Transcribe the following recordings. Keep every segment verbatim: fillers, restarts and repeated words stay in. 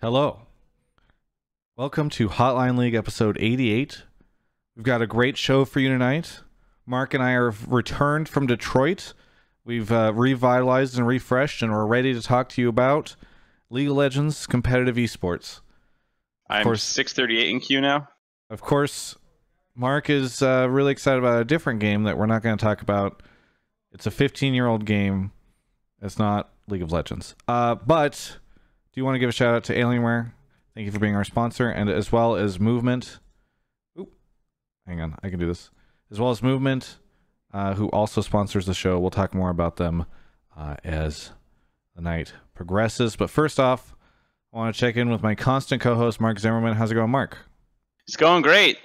Hello. Welcome to Hotline League episode eighty-eight. We've got a great show for you tonight. Mark and I are returned from Detroit. We've uh, revitalized and refreshed, and we're ready to talk to you about League of Legends competitive esports. I'm six thirty-eight in queue now. Of course, Mark is uh, really excited about a different game that we're not going to talk about. It's a fifteen-year-old game. It's not League of Legends. Uh, but... do you want to give a shout out to Alienware? Thank you for being our sponsor, and as well as Movement. Ooh, hang on, I can do this. As well as Movement, uh, who also sponsors the show. We'll talk more about them uh, as the night progresses. But first off, I want to check in with my constant co-host, Mark Zimmerman. How's it going, Mark? It's going great.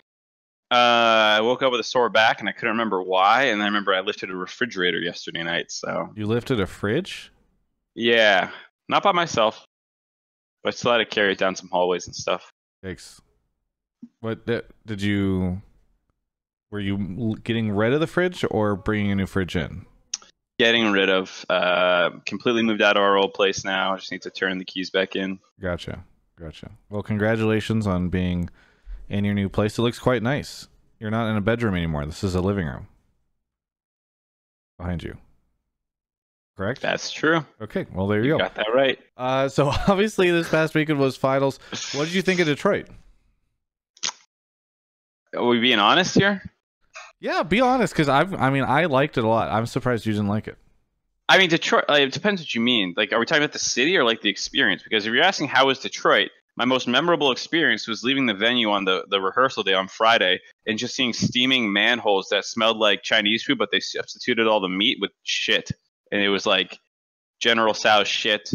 Uh, I woke up with a sore back, and I couldn't remember why. And I remember I lifted a refrigerator yesterday night. So you lifted a fridge? Yeah, not by myself. But I still had to carry it down some hallways and stuff. Thanks. What did you... were you getting rid of the fridge or bringing a new fridge in? Getting rid of. Uh, completely moved out of our old place now. I just need to turn the keys back in. Gotcha. Gotcha. Well, congratulations on being in your new place. It looks quite nice. You're not in a bedroom anymore. This is a living room. Behind you. Correct? That's true. Okay, well, there you, you go. Got that right. Uh, so, obviously, this past weekend was finals. What did you think of Detroit? Are we being honest here? Yeah, be honest, because I've, I mean, I liked it a lot. I'm surprised you didn't like it. I mean, Detroit, like, it depends what you mean. Like, are we talking about the city or, like, the experience? Because if you're asking how was Detroit, my most memorable experience was leaving the venue on the, the rehearsal day on Friday and just seeing steaming manholes that smelled like Chinese food, but they substituted all the meat with shit. And it was like General Tso's shit,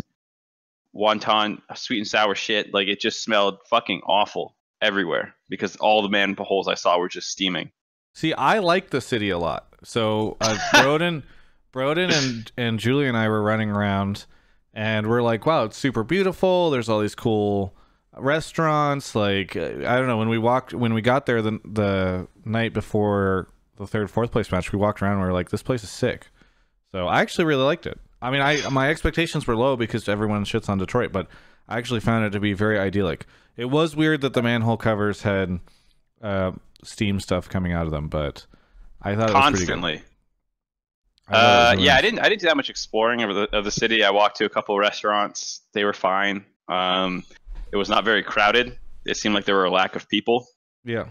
wonton, sweet and sour shit. Like it just smelled fucking awful everywhere because all the manholes I saw were just steaming. See, I like the city a lot. So uh, Broden, Broden and, and Julie and I were running around and we're like, wow, it's super beautiful. There's all these cool restaurants. Like, I don't know, when we walked, when we got there the, the night before the third, fourth place match, we walked around and we were like, this place is sick. So I actually really liked it. I mean, I my expectations were low because everyone shits on Detroit, but I actually found it to be very idyllic. It was weird that the manhole covers had uh, steam stuff coming out of them, but I thought constantly. It was pretty good. Uh, really yeah, nice. I didn't. I didn't do that much exploring of the of the city. I walked to a couple of restaurants. They were fine. Um, it was not very crowded. It seemed like there were a lack of people. Yeah.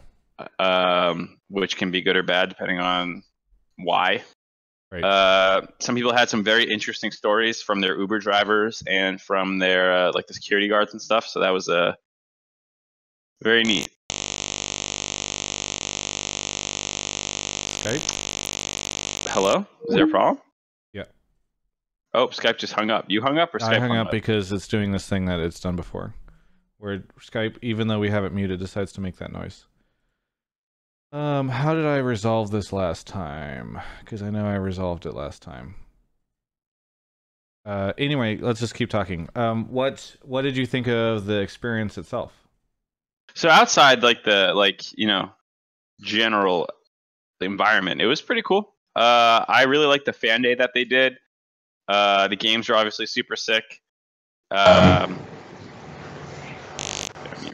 Um, which can be good or bad depending on why. Right. Uh, some people had some very interesting stories from their Uber drivers and from their uh, like the security guards and stuff. So that was a uh, very neat. Okay. Hello? Is there a problem? Yeah. Oh, Skype just hung up. You hung up or Skype? I hung, hung up, up because it's doing this thing that it's done before, where Skype, even though we have it muted, decides to make that noise. Um, how did I resolve this last time? Because I know I resolved it last time. Uh, anyway, let's just keep talking. Um, what what did you think of the experience itself? So outside, like the like you know, general environment, it was pretty cool. Uh, I really liked the fan day that they did. Uh, the games were obviously super sick. Um,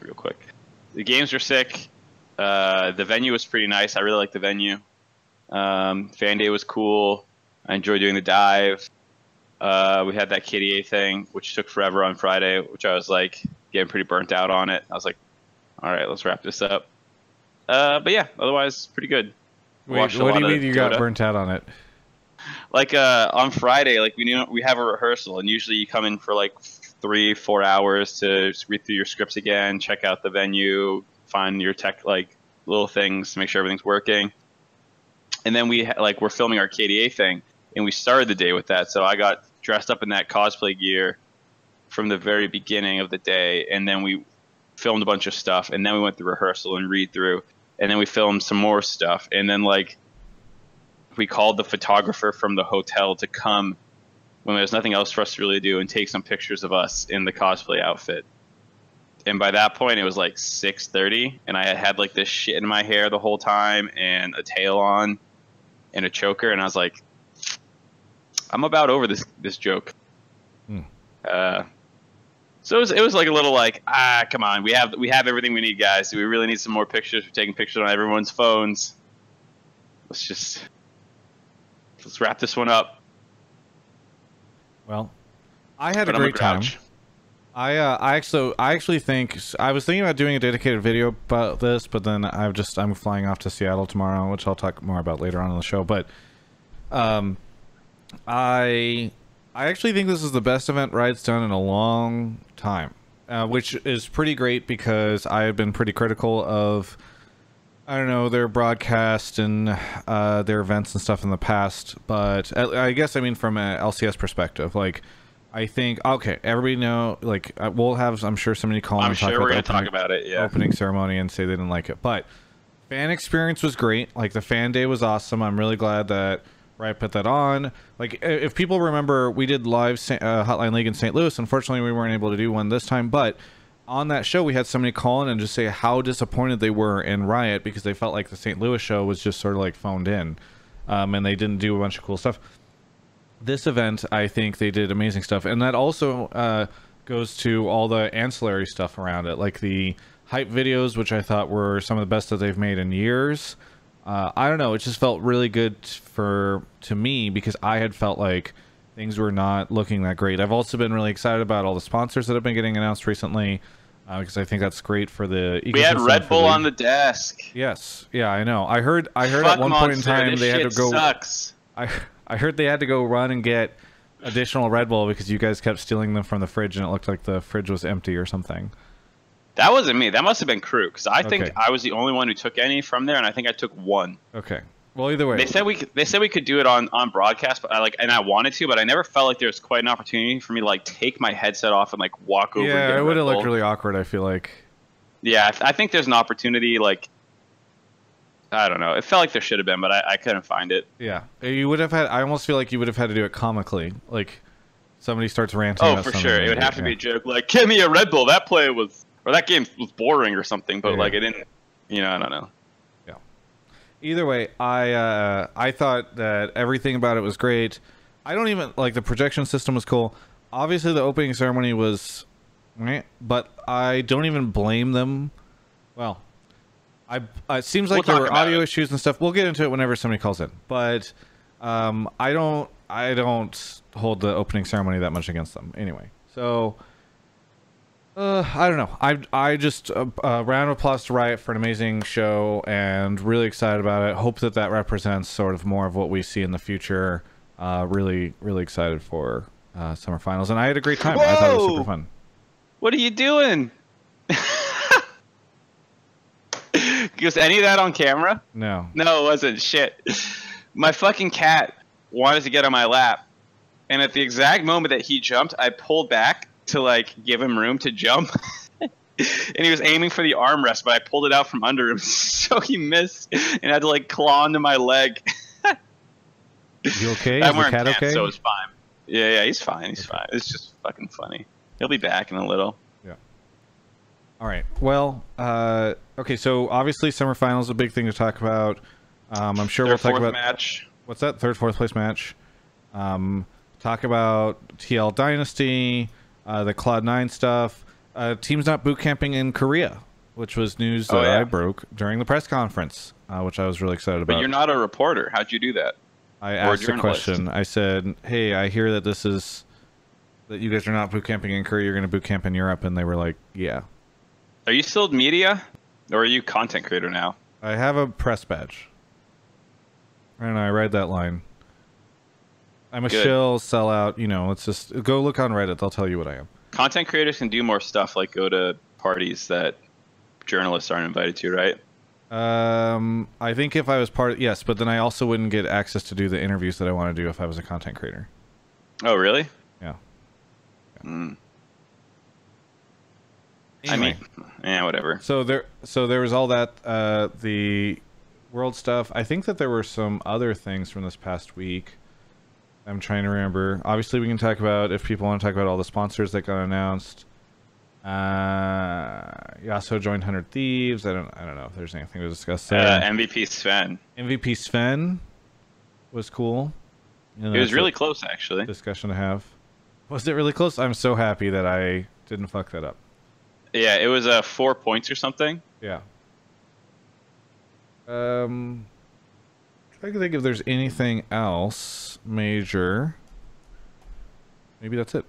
real quick, the games were sick. Uh, the venue was pretty nice. I really liked the venue. Um, Fan Day was cool. I enjoyed doing the dive. Uh, we had that K D A thing, which took forever on Friday, which I was like getting pretty burnt out on it. I was like, all right, let's wrap this up. Uh, but yeah, otherwise pretty good. Wait, what do you mean you got burnt out on it? Like uh, on Friday, like we knew we have a rehearsal, and usually you come in for like three, four hours to read through your scripts again, check out the venue. Find your tech, like little things to make sure everything's working. And then we like we're filming our K D A thing, and we started the day with that. So I got dressed up in that cosplay gear from the very beginning of the day, and then we filmed a bunch of stuff, and then we went through rehearsal and read through, and then we filmed some more stuff, and then like we called the photographer from the hotel to come when there's nothing else for us to really do and take some pictures of us in the cosplay outfit. And by that point, it was like six thirty, and I had, had like this shit in my hair the whole time, and a tail on, and a choker, and I was like, I'm about over this this joke. Hmm. Uh, So it was, it was like a little like, ah, come on, we have we have everything we need, guys. Do we really need some more pictures? We're taking pictures on everyone's phones. Let's just let's wrap this one up. Well, I had but a great a time. I uh, I actually I actually think I was thinking about doing a dedicated video about this, but then I've just I'm flying off to Seattle tomorrow, which I'll talk more about later on in the show. But um, I I actually think this is the best event Riot's done in a long time, uh, which is pretty great because I have been pretty critical of I don't know their broadcast and uh, their events and stuff in the past. But I guess I mean from an L C S perspective, like. I think okay. Everybody know like we'll have. I'm sure somebody call. I'm sure we're gonna talk about it. Yeah. Opening ceremony and say they didn't like it, but fan experience was great. Like the fan day was awesome. I'm really glad that Riot put that on. Like if people remember, we did live uh, Hotline League in Saint Louis. Unfortunately, we weren't able to do one this time. But on that show, we had somebody call in and just say how disappointed they were in Riot because they felt like the Saint Louis show was just sort of like phoned in, um, and they didn't do a bunch of cool stuff. This event, I think they did amazing stuff, and that also uh, goes to all the ancillary stuff around it, like the hype videos, which I thought were some of the best that they've made in years. Uh, I don't know, it just felt really good for to me because I had felt like things were not looking that great. I've also been really excited about all the sponsors that have been getting announced recently uh, because I think that's great for the. We had Red Bull the... on the desk. Yes, yeah, I know. I heard. I heard Fuck at one Monster, point in time they had to go. Sucks. I. I heard they had to go run and get additional Red Bull because you guys kept stealing them from the fridge and it looked like the fridge was empty or something. That wasn't me. That must have been crew because I okay. think I was the only one who took any from there and I think I took one. Okay. Well, either way. They said we they said we could do it on, on broadcast, but I like and I wanted to, but I never felt like there was quite an opportunity for me to like take my headset off and like walk over. Yeah, and it would have looked really awkward, I feel like. Yeah, I, th I think there's an opportunity like I don't know. It felt like there should have been, but I, I couldn't find it. Yeah, you would have had. I almost feel like you would have had to do it comically, like somebody starts ranting. Oh, for sure, it would have to be a joke, like "Give me a Red Bull." That play was, or that game was boring or something. But like it didn't, you know, I don't know. Yeah. Either way, I uh, I thought that everything about it was great. I don't even like the projection system was cool. Obviously, the opening ceremony was, meh, but I don't even blame them. Well. I, uh, it seems like we'll there were audio it. issues and stuff. We'll get into it whenever somebody calls in. But um, I don't, I don't hold the opening ceremony that much against them. Anyway, so uh, I don't know. I, I just a uh, uh, round of applause to Riot for an amazing show and really excited about it. Hope that that represents sort of more of what we see in the future. Uh, really, really excited for uh, summer finals, and I had a great time. Whoa! I thought it was super fun. What are you doing? Was any of that on camera? No. No, it wasn't. Shit. My fucking cat wanted to get on my lap. And at the exact moment that he jumped, I pulled back to, like, give him room to jump. And he was aiming for the armrest, but I pulled it out from under him. So he missed and I had to, like, claw into my leg. You okay? I'm wearing cat pants, okay? So it's fine. Yeah, yeah, he's fine. He's fine. It's just fucking funny. He'll be back in a little. All right. Well, uh, okay. So obviously, summer finals is a big thing to talk about. Um, I'm sure Third, we'll talk about match. What's that? Third, fourth place match. Um, talk about T L Dynasty, uh, the Cloud nine stuff. Uh, teams not boot camping in Korea, which was news that oh, yeah. I broke during the press conference, uh, which I was really excited about. But you're not a reporter. How'd you do that? I or asked a, a question. I said, "Hey, I hear that this is that you guys are not boot camping in Korea. You're going to boot camp in Europe," and they were like, "Yeah." Are you still media, or are you content creator now? I have a press badge. And I read that line. I'm a Good. shill, sellout, you know, it's just, go look on Reddit, they'll tell you what I am. Content creators can do more stuff, like go to parties that journalists aren't invited to, right? Um, I think if I was part of, yes, but then I also wouldn't get access to do the interviews that I want to do if I was a content creator. Oh, really? Yeah. yeah. Mm. Anyway. I mean, yeah, whatever. So there, so there was all that, uh, the world stuff. I think that there were some other things from this past week. I'm trying to remember. Obviously, we can talk about if people want to talk about all the sponsors that got announced. Uh, you also joined one hundred Thieves. I don't, I don't know if there's anything to discuss there. Uh, M V P Sven. M V P Sven was cool. You know, it was really close, actually. Discussion to have. Was it really close? I'm so happy that I didn't fuck that up. Yeah, it was uh, four points or something. Yeah. Um, I can think if there's anything else major. Maybe that's it.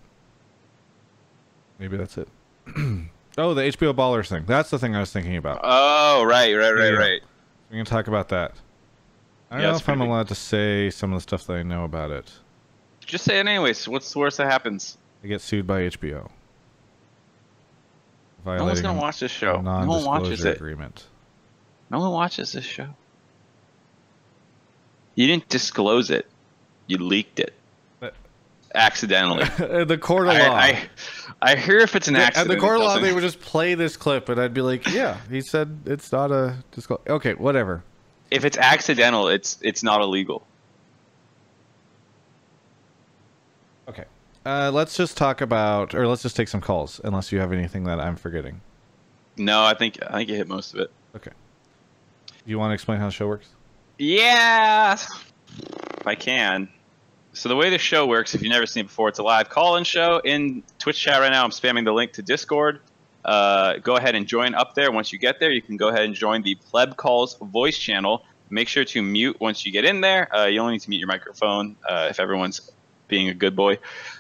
Maybe that's it. Oh, the H B O Ballers thing. That's the thing I was thinking about. Oh, right, right, right, yeah. right. We can talk about that. I don't yeah, know if I'm big. allowed to say some of the stuff that I know about it. Just say it anyways. What's the worst that happens? I get sued by H B O. No one's going to watch this show. No one watches it. Agreement. No one watches this show. You didn't disclose it. You leaked it. Accidentally. The court of law. I, I, I hear if it's an yeah, accident. At the court of law, they would just play this clip, and I'd be like, "Yeah, he said it's not a disclosure." Okay, whatever. If it's accidental, it's it's not illegal. Okay, uh, let's just talk about, or let's just take some calls, unless you have anything that I'm forgetting. No, I think I think you hit most of it. Okay. You want to explain how the show works? Yeah, if I can. So the way the show works, if you've never seen it before, it's a live call-in show in Twitch chat right now. I'm spamming the link to Discord. Uh, go ahead and join up there. Once you get there, you can go ahead and join the Pleb Calls voice channel. Make sure to mute once you get in there. Uh, you only need to mute your microphone uh, if everyone's being a good boy.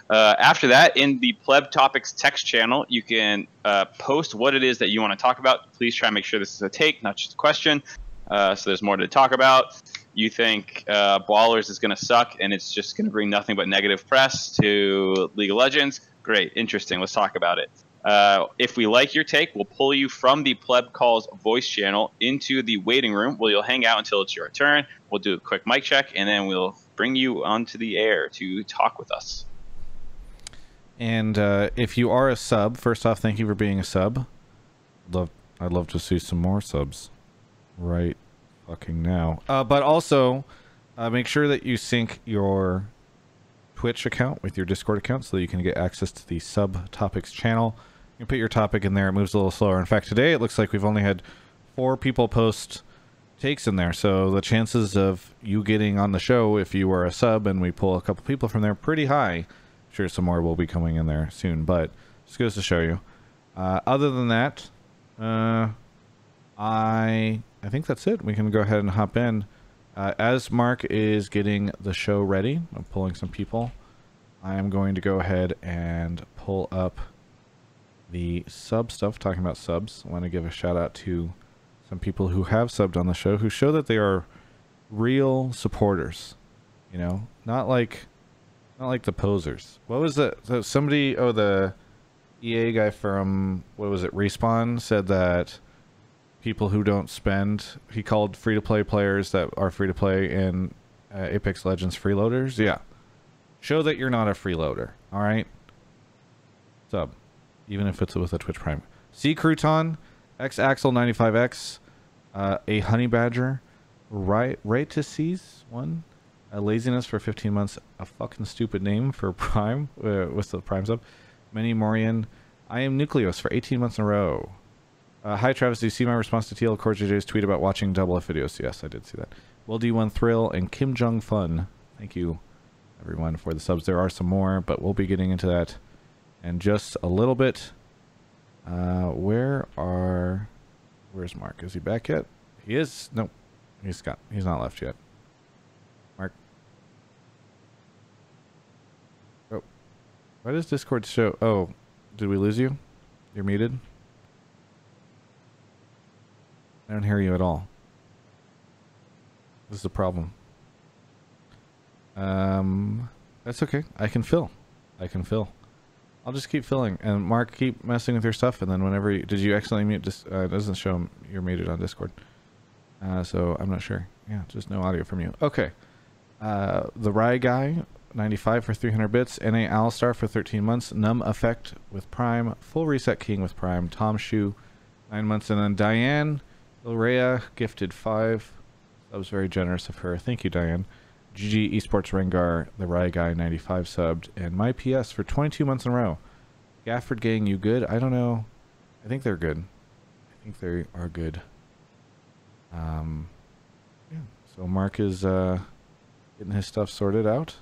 Uh, after that, in the Pleb Topics text channel, you can uh, post what it is that you want to talk about. Please try and make sure this is a take, not just a question. Uh, so there's more to talk about. You think uh, Ballers is going to suck and it's just going to bring nothing but negative press to League of Legends? Great, interesting, let's talk about it. Uh, if we like your take, we'll pull you from the Pleb Calls voice channel into the waiting room where you'll hang out until it's your turn. We'll do a quick mic check and then we'll bring you onto the air to talk with us. And uh, if you are a sub, first off, thank you for being a sub. Love, I'd love to see some more subs right fucking now. Uh, but also, uh, make sure that you sync your Twitch account with your Discord account so that you can get access to the sub topics channel. You can put your topic in there. It moves a little slower. In fact, today it looks like we've only had four people post takes in there. So the chances of you getting on the show if you are a sub and we pull a couple people from there pretty high. I'm sure some more will be coming in there soon, but just goes to show you. Uh, other than that, uh, I... I think that's it. We can go ahead and hop in. Uh, as Mark is getting the show ready, I'm pulling some people. I am going to go ahead and pull up the sub stuff, talking about subs. I want to give a shout out to some people who have subbed on the show who show that they are real supporters, you know, not like, not like the posers. What was that? So somebody, oh, the E A guy from, what was it? Respawn said that people who don't spend, he called free-to-play players that are free-to-play in uh, Apex Legends freeloaders. Yeah. Show that you're not a freeloader, all right? Sub. Even if it's with a Twitch Prime. C. Crouton, X Axel ninety-five X, uh, a Honey Badger, right, right to seize one, a Laziness for fifteen months, a fucking stupid name for Prime, uh, what's the Prime sub? Mini Morian, I am Nucleus for eighteen months in a row. Uh, hi Travis, do you see my response to T L Core J J's tweet about watching Doublelift videos? Yes, I did see that. Will D one Thrill and Kim Jong Fun. Thank you, everyone, for the subs. There are some more, but we'll be getting into that in just a little bit. Uh, where are... Where's Mark? Is he back yet? He is... Nope. He's got... He's not left yet. Mark. Oh. Why does Discord show... Oh. Did we lose you? You're muted? I don't hear you at all. This is a problem. Um, that's okay. I can fill. I can fill. I'll just keep filling. And Mark, keep messing with your stuff. And then whenever you... Did you accidentally mute... Dis uh, it doesn't show you're muted on Discord. Uh, so I'm not sure. Yeah, just no audio from you. Okay. Uh, the Rye Guy, ninety-five for three hundred bits. N A Alistar for thirteen months. Numb Effect with Prime. Full Reset King with Prime. Tom Shoe, nine months. And then Diane... Lorea gifted five. That was very generous of her. Thank you, Diane. G G Esports Rengar, the Rye Guy ninety-five subbed, and my P S for twenty-two months in a row. Gafford Gang, you good? I don't know. I think they're good. I think they are good. Um, yeah. So Mark is uh, getting his stuff sorted out.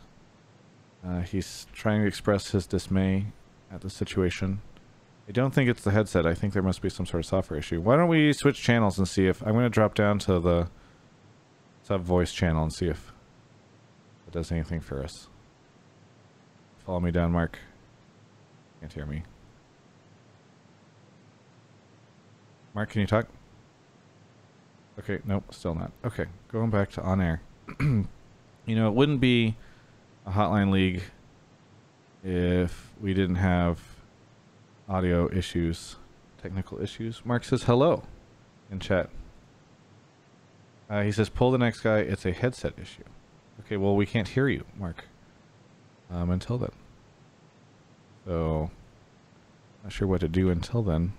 Uh, he's trying to express his dismay at the situation. I don't think it's the headset. I think there must be some sort of software issue. Why don't we switch channels and see if... I'm going to drop down to the sub-voice channel and see if it does anything for us. Follow me down, Mark. Can't hear me. Mark, can you talk? Okay, nope, still not. Okay, going back to on-air. You know, it wouldn't be a Hotline League if we didn't have audio issues, technical issues. Mark says hello in chat. Uh, he says, pull the next guy. It's a headset issue. Okay, well, we can't hear you, Mark, um, until then. So, not sure what to do until then.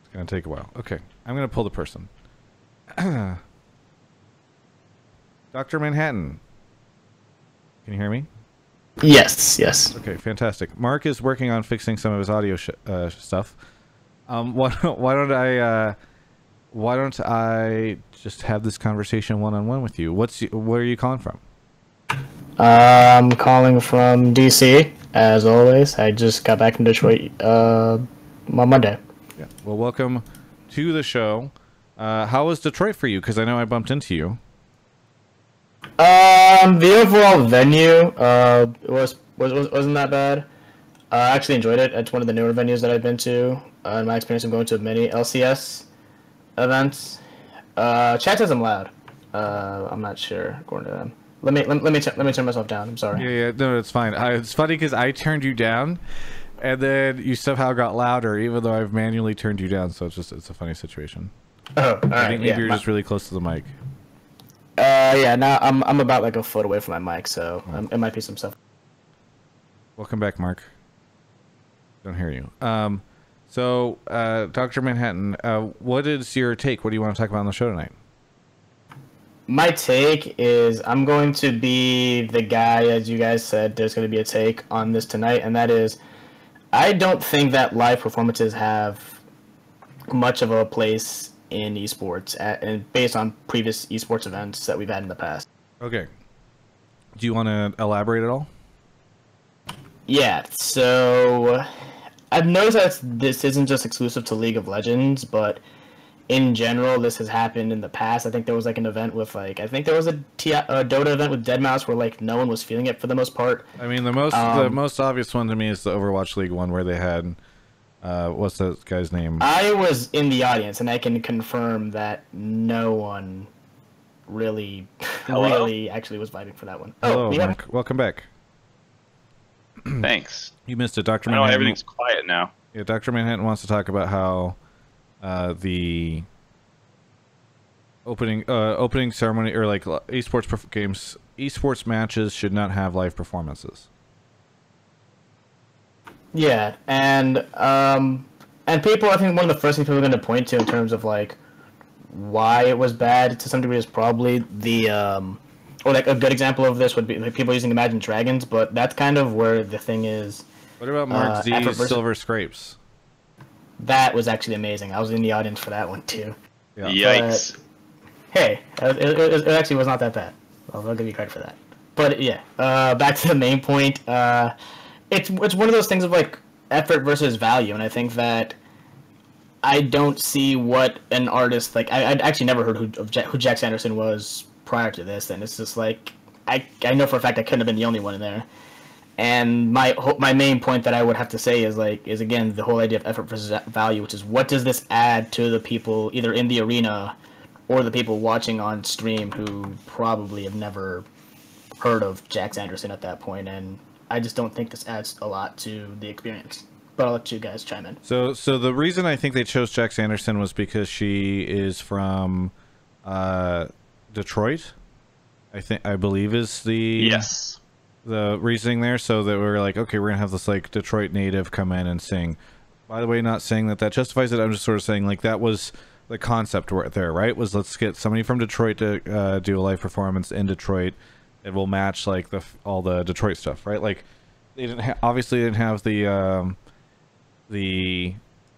It's going to take a while. Okay, I'm going to pull the person. Doctor Manhattan, can you hear me? Yes, yes. Okay, fantastic. Mark is working on fixing some of his audio sh uh, stuff. Um, why don't, why don't I, uh, why don't I just have this conversation one-on-one with you? What's, where are you calling from? Uh, I'm calling from D C, as always. I just got back from Detroit, uh, on Monday. Yeah. Well, welcome to the show. Uh, how was Detroit for you? Because I know I bumped into you. Um, the overall venue, uh, was, was, wasn't that bad. I actually enjoyed it. It's one of the newer venues that I've been to. Uh, in my experience, I'm going to many L C S events. Uh, chat says I'm loud. Uh, I'm not sure, according to them. Let me, let, let me, let me turn myself down. I'm sorry. Yeah, yeah, no, it's fine. I, it's funny because I turned you down, and then you somehow got louder, even though I've manually turned you down. So it's just, it's a funny situation. Oh, all right. I think maybe yeah, you're my... just really close to the mic. Uh, yeah, now I'm, I'm about like a foot away from my mic, so oh. um, it might be some stuff. Welcome back, Mark. Don't hear you. Um, so, uh, Doctor Manhattan, uh, what is your take? What do you want to talk about on the show tonight? My take is I'm going to be the guy, as you guys said, there's going to be a take on this tonight, and that is I don't think that live performances have much of a place in esports, at, and based on previous esports events that we've had in the past. Okay. Do you want to elaborate at all? Yeah, so... I've noticed that this isn't just exclusive to League of Legends, but in general, this has happened in the past. I think there was like an event with like, I think there was a, T a Dota event with dead mouse where like no one was feeling it for the most part. I mean, the most um, the most obvious one to me is the Overwatch League one where they had, uh, what's that guy's name? I was in the audience, and I can confirm that no one really, really actually was vibing for that one. Hello, oh, Mark. Welcome back. Thanks. You missed it, Doctor Manhattan. No, everything's quiet now. Yeah, Doctor Manhattan wants to talk about how uh, the opening uh, opening ceremony or like esports games, esports matches should not have live performances. Yeah, and um, and people, I think one of the first things people are going to point to in terms of like why it was bad to some degree is probably the. Um, Or like a good example of this would be like people using Imagine Dragons, but that's kind of where the thing is. What about Mark uh, Z's Silver Scrapes? That was actually amazing. I was in the audience for that one too. Yeah. Yikes! But, hey, it, it, it actually was not that bad. I'll, I'll give you credit for that. But yeah, uh, back to the main point. Uh, it's it's one of those things of like effort versus value, and I think that I don't see what an artist like. I I'd actually never heard who of Jack, who Jax Anderson was prior to this, and it's just like I I know for a fact I couldn't have been the only one in there. And my my main point that I would have to say is like is again the whole idea of effort versus value, which is what does this add to the people either in the arena or the people watching on stream who probably have never heard of Jax Anderson at that point, and I just don't think this adds a lot to the experience. But I'll let you guys chime in. So so the reason I think they chose Jax Anderson was because she is from uh Detroit, I think I believe is the yes the reasoning there, so that we we're like, okay, we're gonna have this like Detroit native come in and sing. By the way, not saying that that justifies it. I'm just sort of saying like that was the concept right there, right? Was let's get somebody from Detroit to uh, do a live performance in Detroit. It will match like the all the Detroit stuff, right? Like they didn't ha obviously didn't have the um, the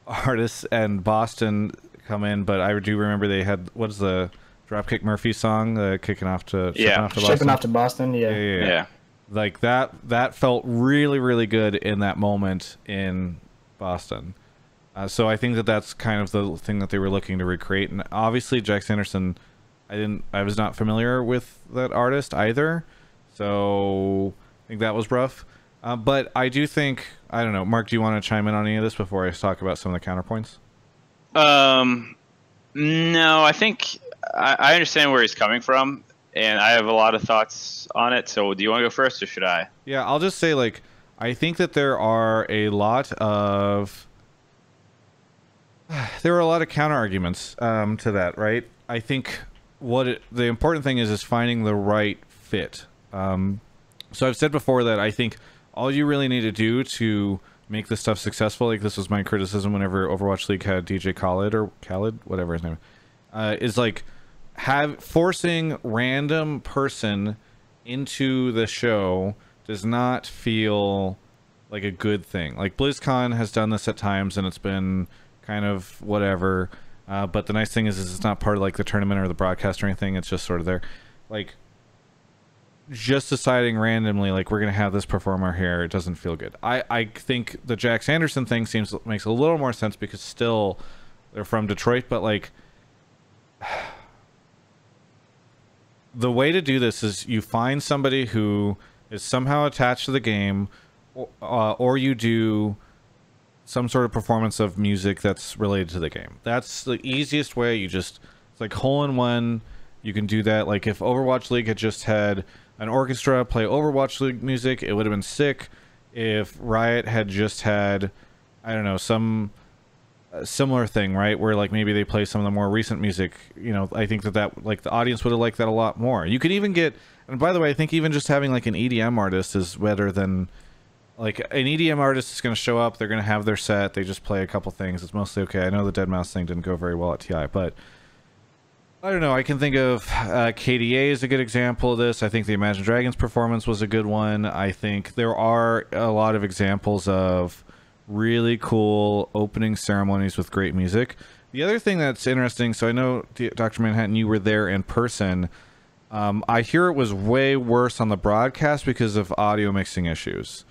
artists and Boston come in, but I do remember they had what's the Dropkick Murphy song, uh, kicking off to, yeah. off to Boston. Shipping off to Boston, yeah. Yeah, yeah, yeah. yeah. Like that that felt really, really good in that moment in Boston. Uh, so I think that that's kind of the thing that they were looking to recreate. And obviously Jax Anderson, I didn't, I was not familiar with that artist either. So I think that was rough. Uh, but I do think, I don't know, Mark, do you want to chime in on any of this before I talk about some of the counterpoints? Um, no, I think I, I understand where he's coming from, and I have a lot of thoughts on it. So do you want to go first or should I? Yeah, I'll just say, like, I think that there are a lot of, there are a lot of counter arguments um, to that, right? I think what it, the important thing is, is finding the right fit. Um, so I've said before that I think all you really need to do to make this stuff successful, like this was my criticism whenever Overwatch League had D J Khaled or Khaled, whatever his name, uh, is like have forcing random person into the show does not feel like a good thing. Like BlizzCon has done this at times and it's been kind of whatever. Uh, but the nice thing is, is it's not part of like the tournament or the broadcast or anything. It's just sort of there. Like, just deciding randomly, like, we're going to have this performer here, it doesn't feel good. I, I think the Jax Anderson thing seems makes a little more sense because still they're from Detroit, but, like, the way to do this is you find somebody who is somehow attached to the game, or, uh, or you do some sort of performance of music that's related to the game. That's the easiest way. You just, it's like hole in one. You can do that. Like, if Overwatch League had just had an orchestra play Overwatch League music, it would have been sick. If Riot had just had, I don't know, some uh, similar thing, right? Where, like, maybe they play some of the more recent music. You know, I think that that, like, the audience would have liked that a lot more. You could even get, and by the way, I think even just having, like, an E D M artist is better than, like, an E D M artist is going to show up. They're going to have their set. They just play a couple things. It's mostly okay. I know the dead mouse thing didn't go very well at T I, but I don't know. I can think of uh, K D A is a good example of this. I think the Imagine Dragons performance was a good one. I think there are a lot of examples of really cool opening ceremonies with great music. The other thing that's interesting, so I know Doctor Manhattan, you were there in person. Um, I hear it was way worse on the broadcast because of audio mixing issues.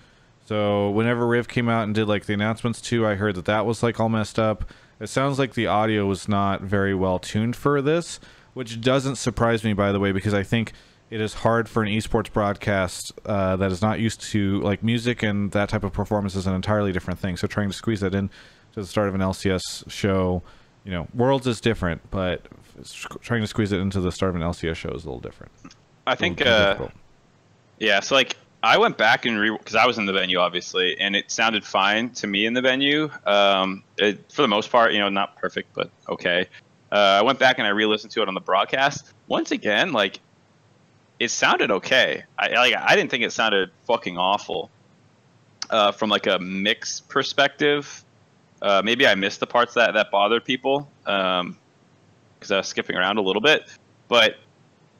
So whenever Riv came out and did like the announcements too, I heard that that was like all messed up. It sounds like the audio was not very well tuned for this, which doesn't surprise me, by the way, because I think it is hard for an esports broadcast uh, that is not used to, like, music and that type of performance is an entirely different thing. So trying to squeeze that in to the start of an L C S show, you know, Worlds is different, but trying to squeeze it into the start of an L C S show is a little different. I think, uh, yeah, so, like, I went back and re because I was in the venue, obviously, and it sounded fine to me in the venue. Um, it, for the most part, you know, not perfect, but okay. Uh, I went back and I re-listened to it on the broadcast. Once again, like, it sounded okay. I like, I didn't think it sounded fucking awful uh, from like a mix perspective. Uh, maybe I missed the parts that that bothered people because um, I was skipping around a little bit. But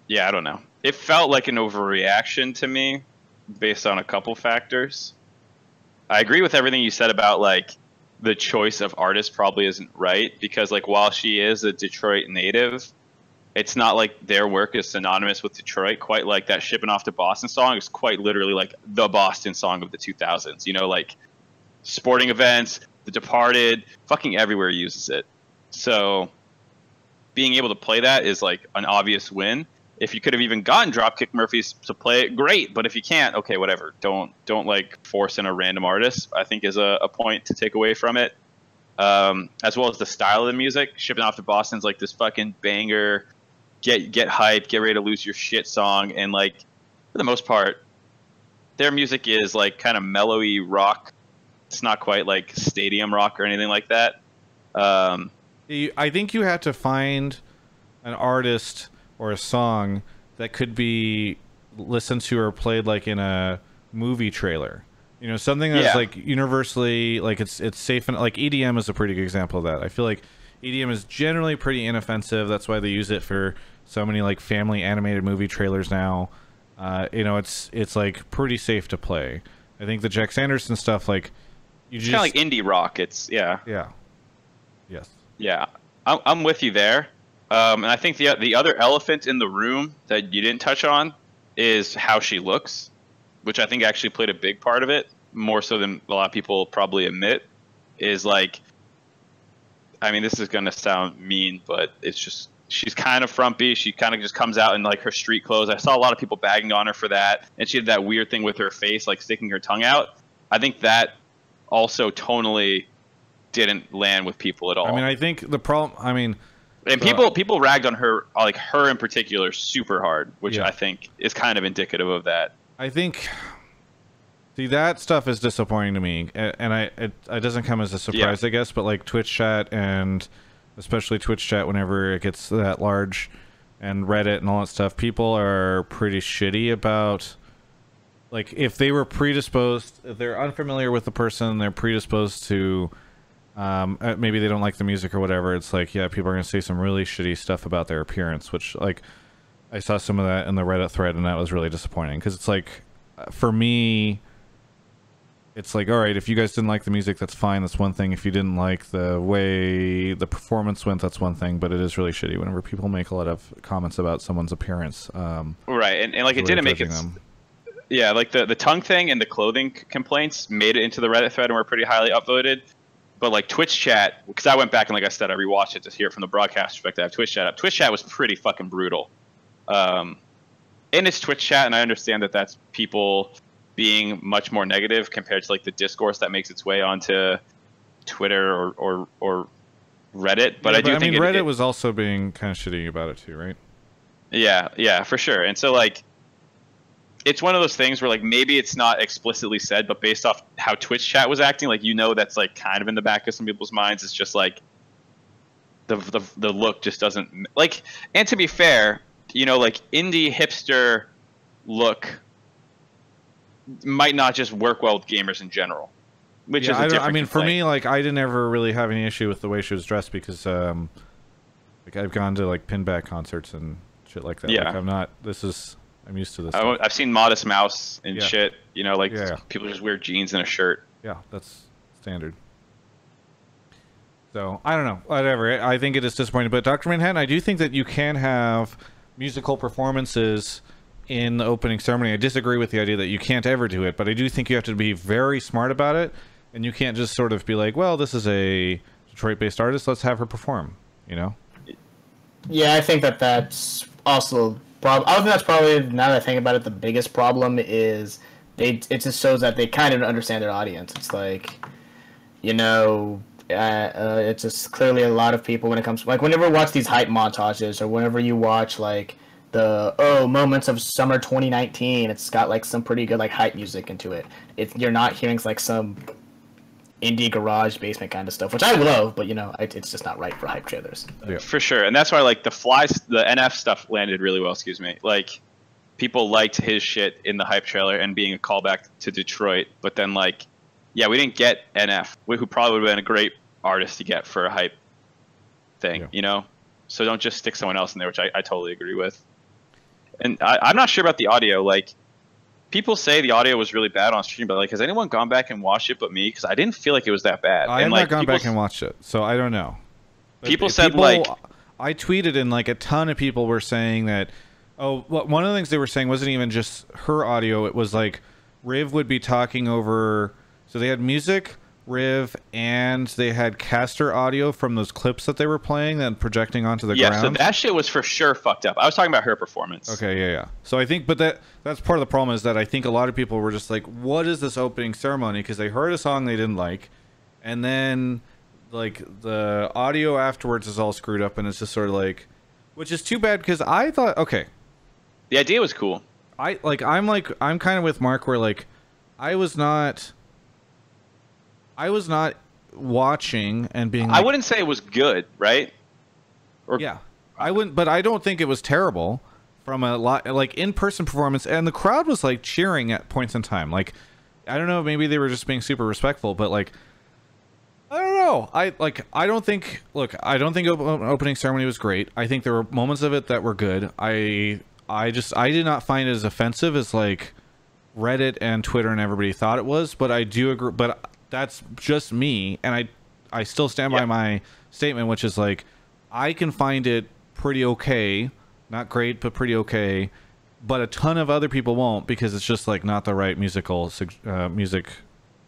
yeah, I don't know. It felt like an overreaction to me, based on a couple factors. I agree with everything you said about, like, the choice of artist probably isn't right, because, like, while she is a Detroit native, it's not like their work is synonymous with Detroit. Quite like that shipping off to Boston song is quite literally like the Boston song of the two thousands, you know, like sporting events, The Departed, fucking everywhere uses it. So being able to play that is like an obvious win. If you could have even gotten Dropkick Murphys to play it, great. But if you can't, okay, whatever. Don't don't like force in a random artist, I think, is a, a point to take away from it. Um, as well as the style of the music. Shipping off to Boston's like this fucking banger, get get hyped, get ready to lose your shit song. And like, for the most part, their music is like kind of mellowy rock. It's not quite like stadium rock or anything like that. Um, I think you have to find an artist or a song that could be listened to or played like in a movie trailer, you know, something that's yeah. like universally like it's it's safe. And like E D M is a pretty good example of that. I feel like E D M is generally pretty inoffensive. That's why they use it for so many like family animated movie trailers now. Uh, you know, it's it's like pretty safe to play. I think the Jax Anderson stuff, like you just kind of like indie rock. It's yeah, yeah, yes, yeah. I'm I'm with you there. Um, and I think the the other elephant in the room that you didn't touch on is how she looks. which I think actually played a big part of it, more so than a lot of people probably admit, is like, I mean, this is going to sound mean, but it's just, she's kind of frumpy. She kind of just comes out in like her street clothes. I saw a lot of people bagging on her for that. And she had that weird thing with her face, like sticking her tongue out. I think that also tonally didn't land with people at all. I mean, I think the problem, I mean, and people uh, people ragged on her, like her in particular, super hard, which yeah. I think is kind of indicative of that. I think, see, that stuff is disappointing to me, and, and I it, it doesn't come as a surprise, yeah. I guess, but like Twitch chat, and especially Twitch chat, whenever it gets that large, and Reddit and all that stuff, people are pretty shitty about, like, if they were predisposed, if they're unfamiliar with the person, they're predisposed to, um, maybe they don't like the music or whatever, it's like, yeah, people are going to say some really shitty stuff about their appearance, which, like, I saw some of that in the Reddit thread, and that was really disappointing, because it's like, for me, it's like, all right, if you guys didn't like the music, that's fine, that's one thing. If you didn't like the way the performance went, that's one thing, but it is really shitty whenever people make a lot of comments about someone's appearance. Um, right, and, and like, it didn't make it... Them. Yeah, like the, the tongue thing and the clothing complaints made it into the Reddit thread and were pretty highly upvoted. But like Twitch chat, because I went back and like I said, I rewatched it to hear it from the broadcast perspective. I have Twitch chat up. Twitch chat was pretty fucking brutal. Um, and it's Twitch chat, and I understand that that's people being much more negative compared to like the discourse that makes its way onto Twitter or or, or Reddit. But yeah, I do but, I think mean, it, Reddit it, was also being kind of shitty about it too, right? Yeah, yeah, for sure. And so like, it's one of those things where like maybe it's not explicitly said, but based off how Twitch chat was acting, like, you know, that's like kind of in the back of some people's minds. It's just like the the, the look just doesn't like. And to be fair, you know, like indie hipster look might not just work well with gamers in general, which yeah, is a I, different I mean complaint. For me, like, I didn't ever really have any issue with the way she was dressed because um, like I've gone to like pinback concerts and shit like that. Yeah, like, I'm not. This is. I'm used to this. I, I've seen Modest Mouse and yeah. shit. You know, like yeah. people just wear jeans and a shirt. Yeah, that's standard. So I don't know. Whatever. I think it is disappointing. But Doctor Manhattan, I do think that you can have musical performances in the opening ceremony. I disagree with the idea that you can't ever do it, but I do think you have to be very smart about it, and you can't just sort of be like, "Well, this is a Detroit-based artist. Let's have her perform." You know? Yeah, I think that that's also. Prob- I think that's probably, now that I think about it, the biggest problem is they. It just shows that they kind of understand their audience. It's like, you know, uh, uh, it's just clearly a lot of people when it comes to, like, whenever you watch these hype montages or whenever you watch, like, the, oh, moments of summer twenty nineteen, it's got, like, some pretty good, like, hype music into it. It's, you're not hearing, like, some indie garage basement kind of stuff, which I love, but you know, it, it's just not right for hype trailers. Yeah. For sure, and that's why like the flies, the N F stuff landed really well. Excuse me, like people liked his shit in the hype trailer and being a callback to Detroit, but then like, yeah, we didn't get N F, who probably would have been a great artist to get for a hype thing, yeah. you know. So don't just stick someone else in there, which I, I totally agree with. And I, I'm not sure about the audio, like. People say the audio was really bad on stream, but like, has anyone gone back and watched it but me? Because I didn't feel like it was that bad. I have like, not gone back and watched it, so I don't know. But people said people, like... I tweeted and like a ton of people were saying that... Oh, one of the things they were saying wasn't even just her audio. It was like Riv would be talking over... So they had music, Riv, and they had caster audio from those clips that they were playing and projecting onto the yeah, ground. Yeah, so that shit was for sure fucked up. I was talking about her performance. Okay, yeah, yeah. So I think, but that that's part of the problem is that I think a lot of people were just like, what is this opening ceremony? Because they heard a song they didn't like, and then, like, the audio afterwards is all screwed up, and it's just sort of like, which is too bad, because I thought, okay. The idea was cool. I, like, I'm like, I'm kind of with Mark where, like, I was not... I was not watching and being like, I wouldn't say it was good, right? Or, yeah. I wouldn't, but I don't think it was terrible from a lot, like, in-person performance. And the crowd was, like, cheering at points in time. Like, I don't know, maybe they were just being super respectful, but, like, I don't know. I, like, I don't think, look, I don't think opening ceremony was great. I think there were moments of it that were good. I, I just, I did not find it as offensive as, like, Reddit and Twitter and everybody thought it was, but I do agree, but... That's just me, and I I still stand by yep. my statement, which is like, I can find it pretty okay, not great, but pretty okay, but a ton of other people won't because it's just like not the right musical uh, music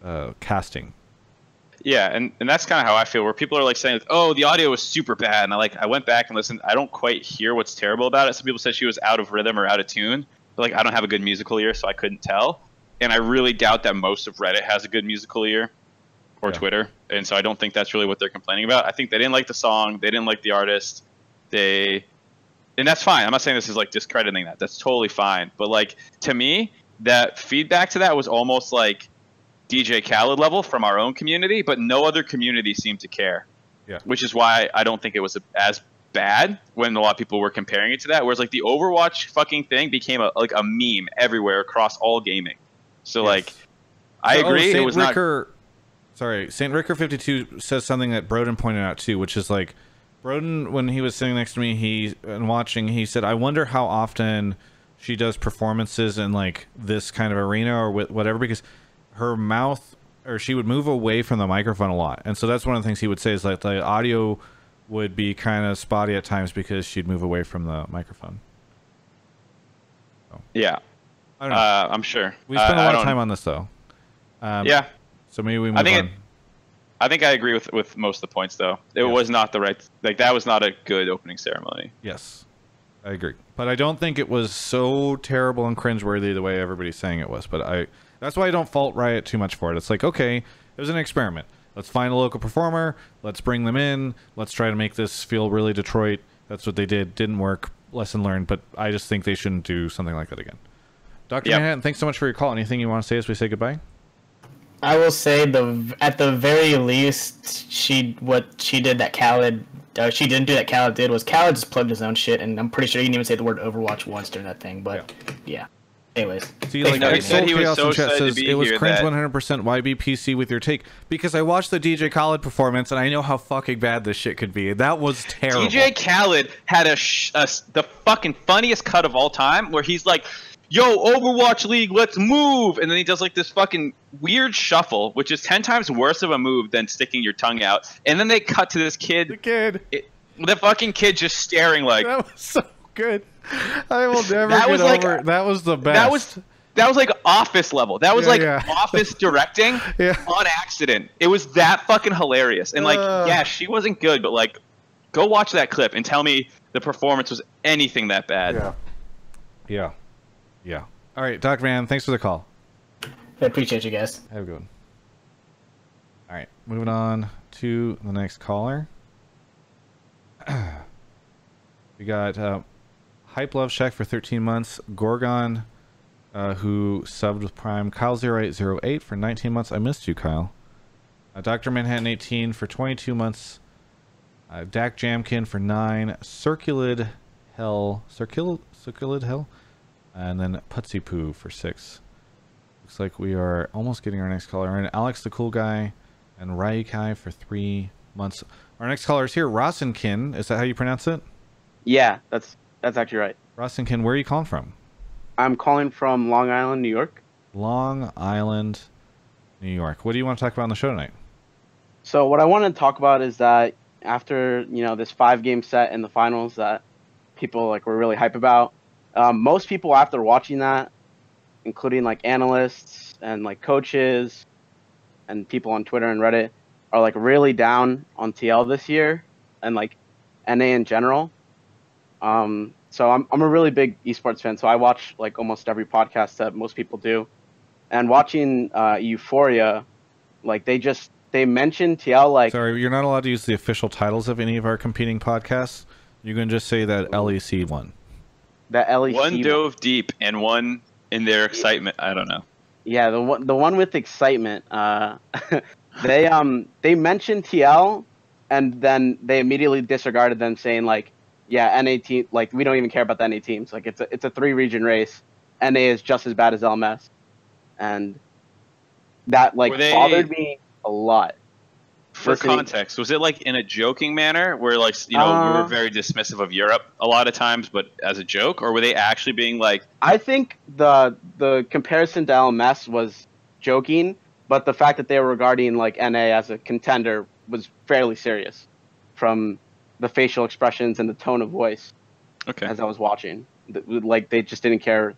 uh, casting. Yeah, and, and that's kind of how I feel, where people are like saying, oh, the audio was super bad, and I like I went back and listened. I don't quite hear what's terrible about it. Some people said she was out of rhythm or out of tune, but like I don't have a good musical ear, so I couldn't tell. And I really doubt that most of Reddit has a good musical ear, or yeah. Twitter, and so I don't think that's really what they're complaining about. I think they didn't like the song, they didn't like the artist, they, and that's fine. I'm not saying this is like discrediting that. That's totally fine. But like to me, that feedback to that was almost like D J Khaled level from our own community, but no other community seemed to care, yeah. Which is why I don't think it was as bad when a lot of people were comparing it to that. Whereas like the Overwatch fucking thing became a, like a meme everywhere across all gaming. So yes. like, I so, agree. Oh, Saint it was Ricker, not. Sorry, Saint Ricker fifty-two says something that Broden pointed out too, which is like, Broden when he was sitting next to me, he and watching, he said, "I wonder how often she does performances in like this kind of arena or with whatever because." Her mouth, or she would move away from the microphone a lot, and so that's one of the things he would say is like the audio would be kind of spotty at times because she'd move away from the microphone. So. Yeah, I don't know. Uh, I'm sure we spent uh, a lot of time on this though. Um, yeah, so maybe we move I think on. It, I think I agree with with most of the points though. It yeah. was not the right, like that was not a good opening ceremony. Yes, I agree, but I don't think it was so terrible and cringeworthy the way everybody's saying it was. But I. That's why I don't fault Riot too much for it. It's like, okay, it was an experiment. Let's find a local performer. Let's bring them in. Let's try to make this feel really Detroit. That's what they did. Didn't work. Lesson learned. But I just think they shouldn't do something like that again. Doctor Yep. Manhattan, thanks so much for your call. Anything you want to say as we say goodbye? I will say, the at the very least, she what she did that Khaled... Uh, she didn't do that Khaled did was Khaled just plugged his own shit. And I'm pretty sure he didn't even say the word Overwatch once during that thing. But, yeah. yeah. Anyways, see, like, no, he said he was so excited to be here. It was cringe one hundred percent Y B P C with your take because I watched the D J Khaled performance and I know how fucking bad this shit could be. That was terrible. D J Khaled had a, sh a the fucking funniest cut of all time where he's like, "Yo, Overwatch League, let's move," and then he does like this fucking weird shuffle, which is ten times worse of a move than sticking your tongue out. And then they cut to this kid, the kid, it, the fucking kid, just staring like. That was so good. I will never that get was over like, that was the best. That was that was like office level. That was yeah, like yeah. office directing yeah. on accident. It was that fucking hilarious. And like, uh, yeah, she wasn't good, but like, go watch that clip and tell me the performance was anything that bad. Yeah. Yeah. Yeah. All right, Doctor Van, thanks for the call. I appreciate you guys. Have a good one. All right, moving on to the next caller. We got. Uh, Hype Love Shack for thirteen months. Gorgon, uh, who subbed with Prime. Kyle zero eight zero eight for nineteen months. I missed you, Kyle. Uh, Doctor Manhattan eighteen for twenty-two months. Uh, Dak Jamkin for nine. Circulid Hell. Circul Circulid Hell? And then Putsy Poo for six. Looks like we are almost getting our next caller in. Alex the Cool Guy and Raikai for three months. Our next caller is here. Rosenkin. Is that how you pronounce it? Yeah, that's... That's actually right. Rosenkin, where are you calling from? I'm calling from Long Island, New York. Long Island, New York. What do you want to talk about on the show tonight? So what I want to talk about is that after, you know, this five-game set in the finals that people, like, were really hype about, um, most people after watching that, including, like, analysts and, like, coaches and people on Twitter and Reddit, are, like, really down on T L this year and, like, N A in general. Um, so I'm, I'm a really big esports fan, so I watch like almost every podcast that most people do, and watching, uh, Euphoria, like they just, they mentioned T L like... Sorry, you're not allowed to use the official titles of any of our competing podcasts. You can just say that L E C won. That L E C one. One dove deep and one in their excitement. I don't know. Yeah. The one, the one with excitement, uh, they, um, they mentioned T L and then they immediately disregarded them saying like, yeah, N A team, like, we don't even care about the N A teams. Like, it's a, it's a three-region race. N A is just as bad as L M S. And that, like, they, bothered me a lot. For listening. Context, was it, like, in a joking manner where, like, you know, uh, we were very dismissive of Europe a lot of times, but as a joke? Or were they actually being, like... I think the the comparison to L M S was joking, but the fact that they were regarding, like, N A as a contender was fairly serious from... the facial expressions and the tone of voice. Okay. As I was watching. like they just didn't care.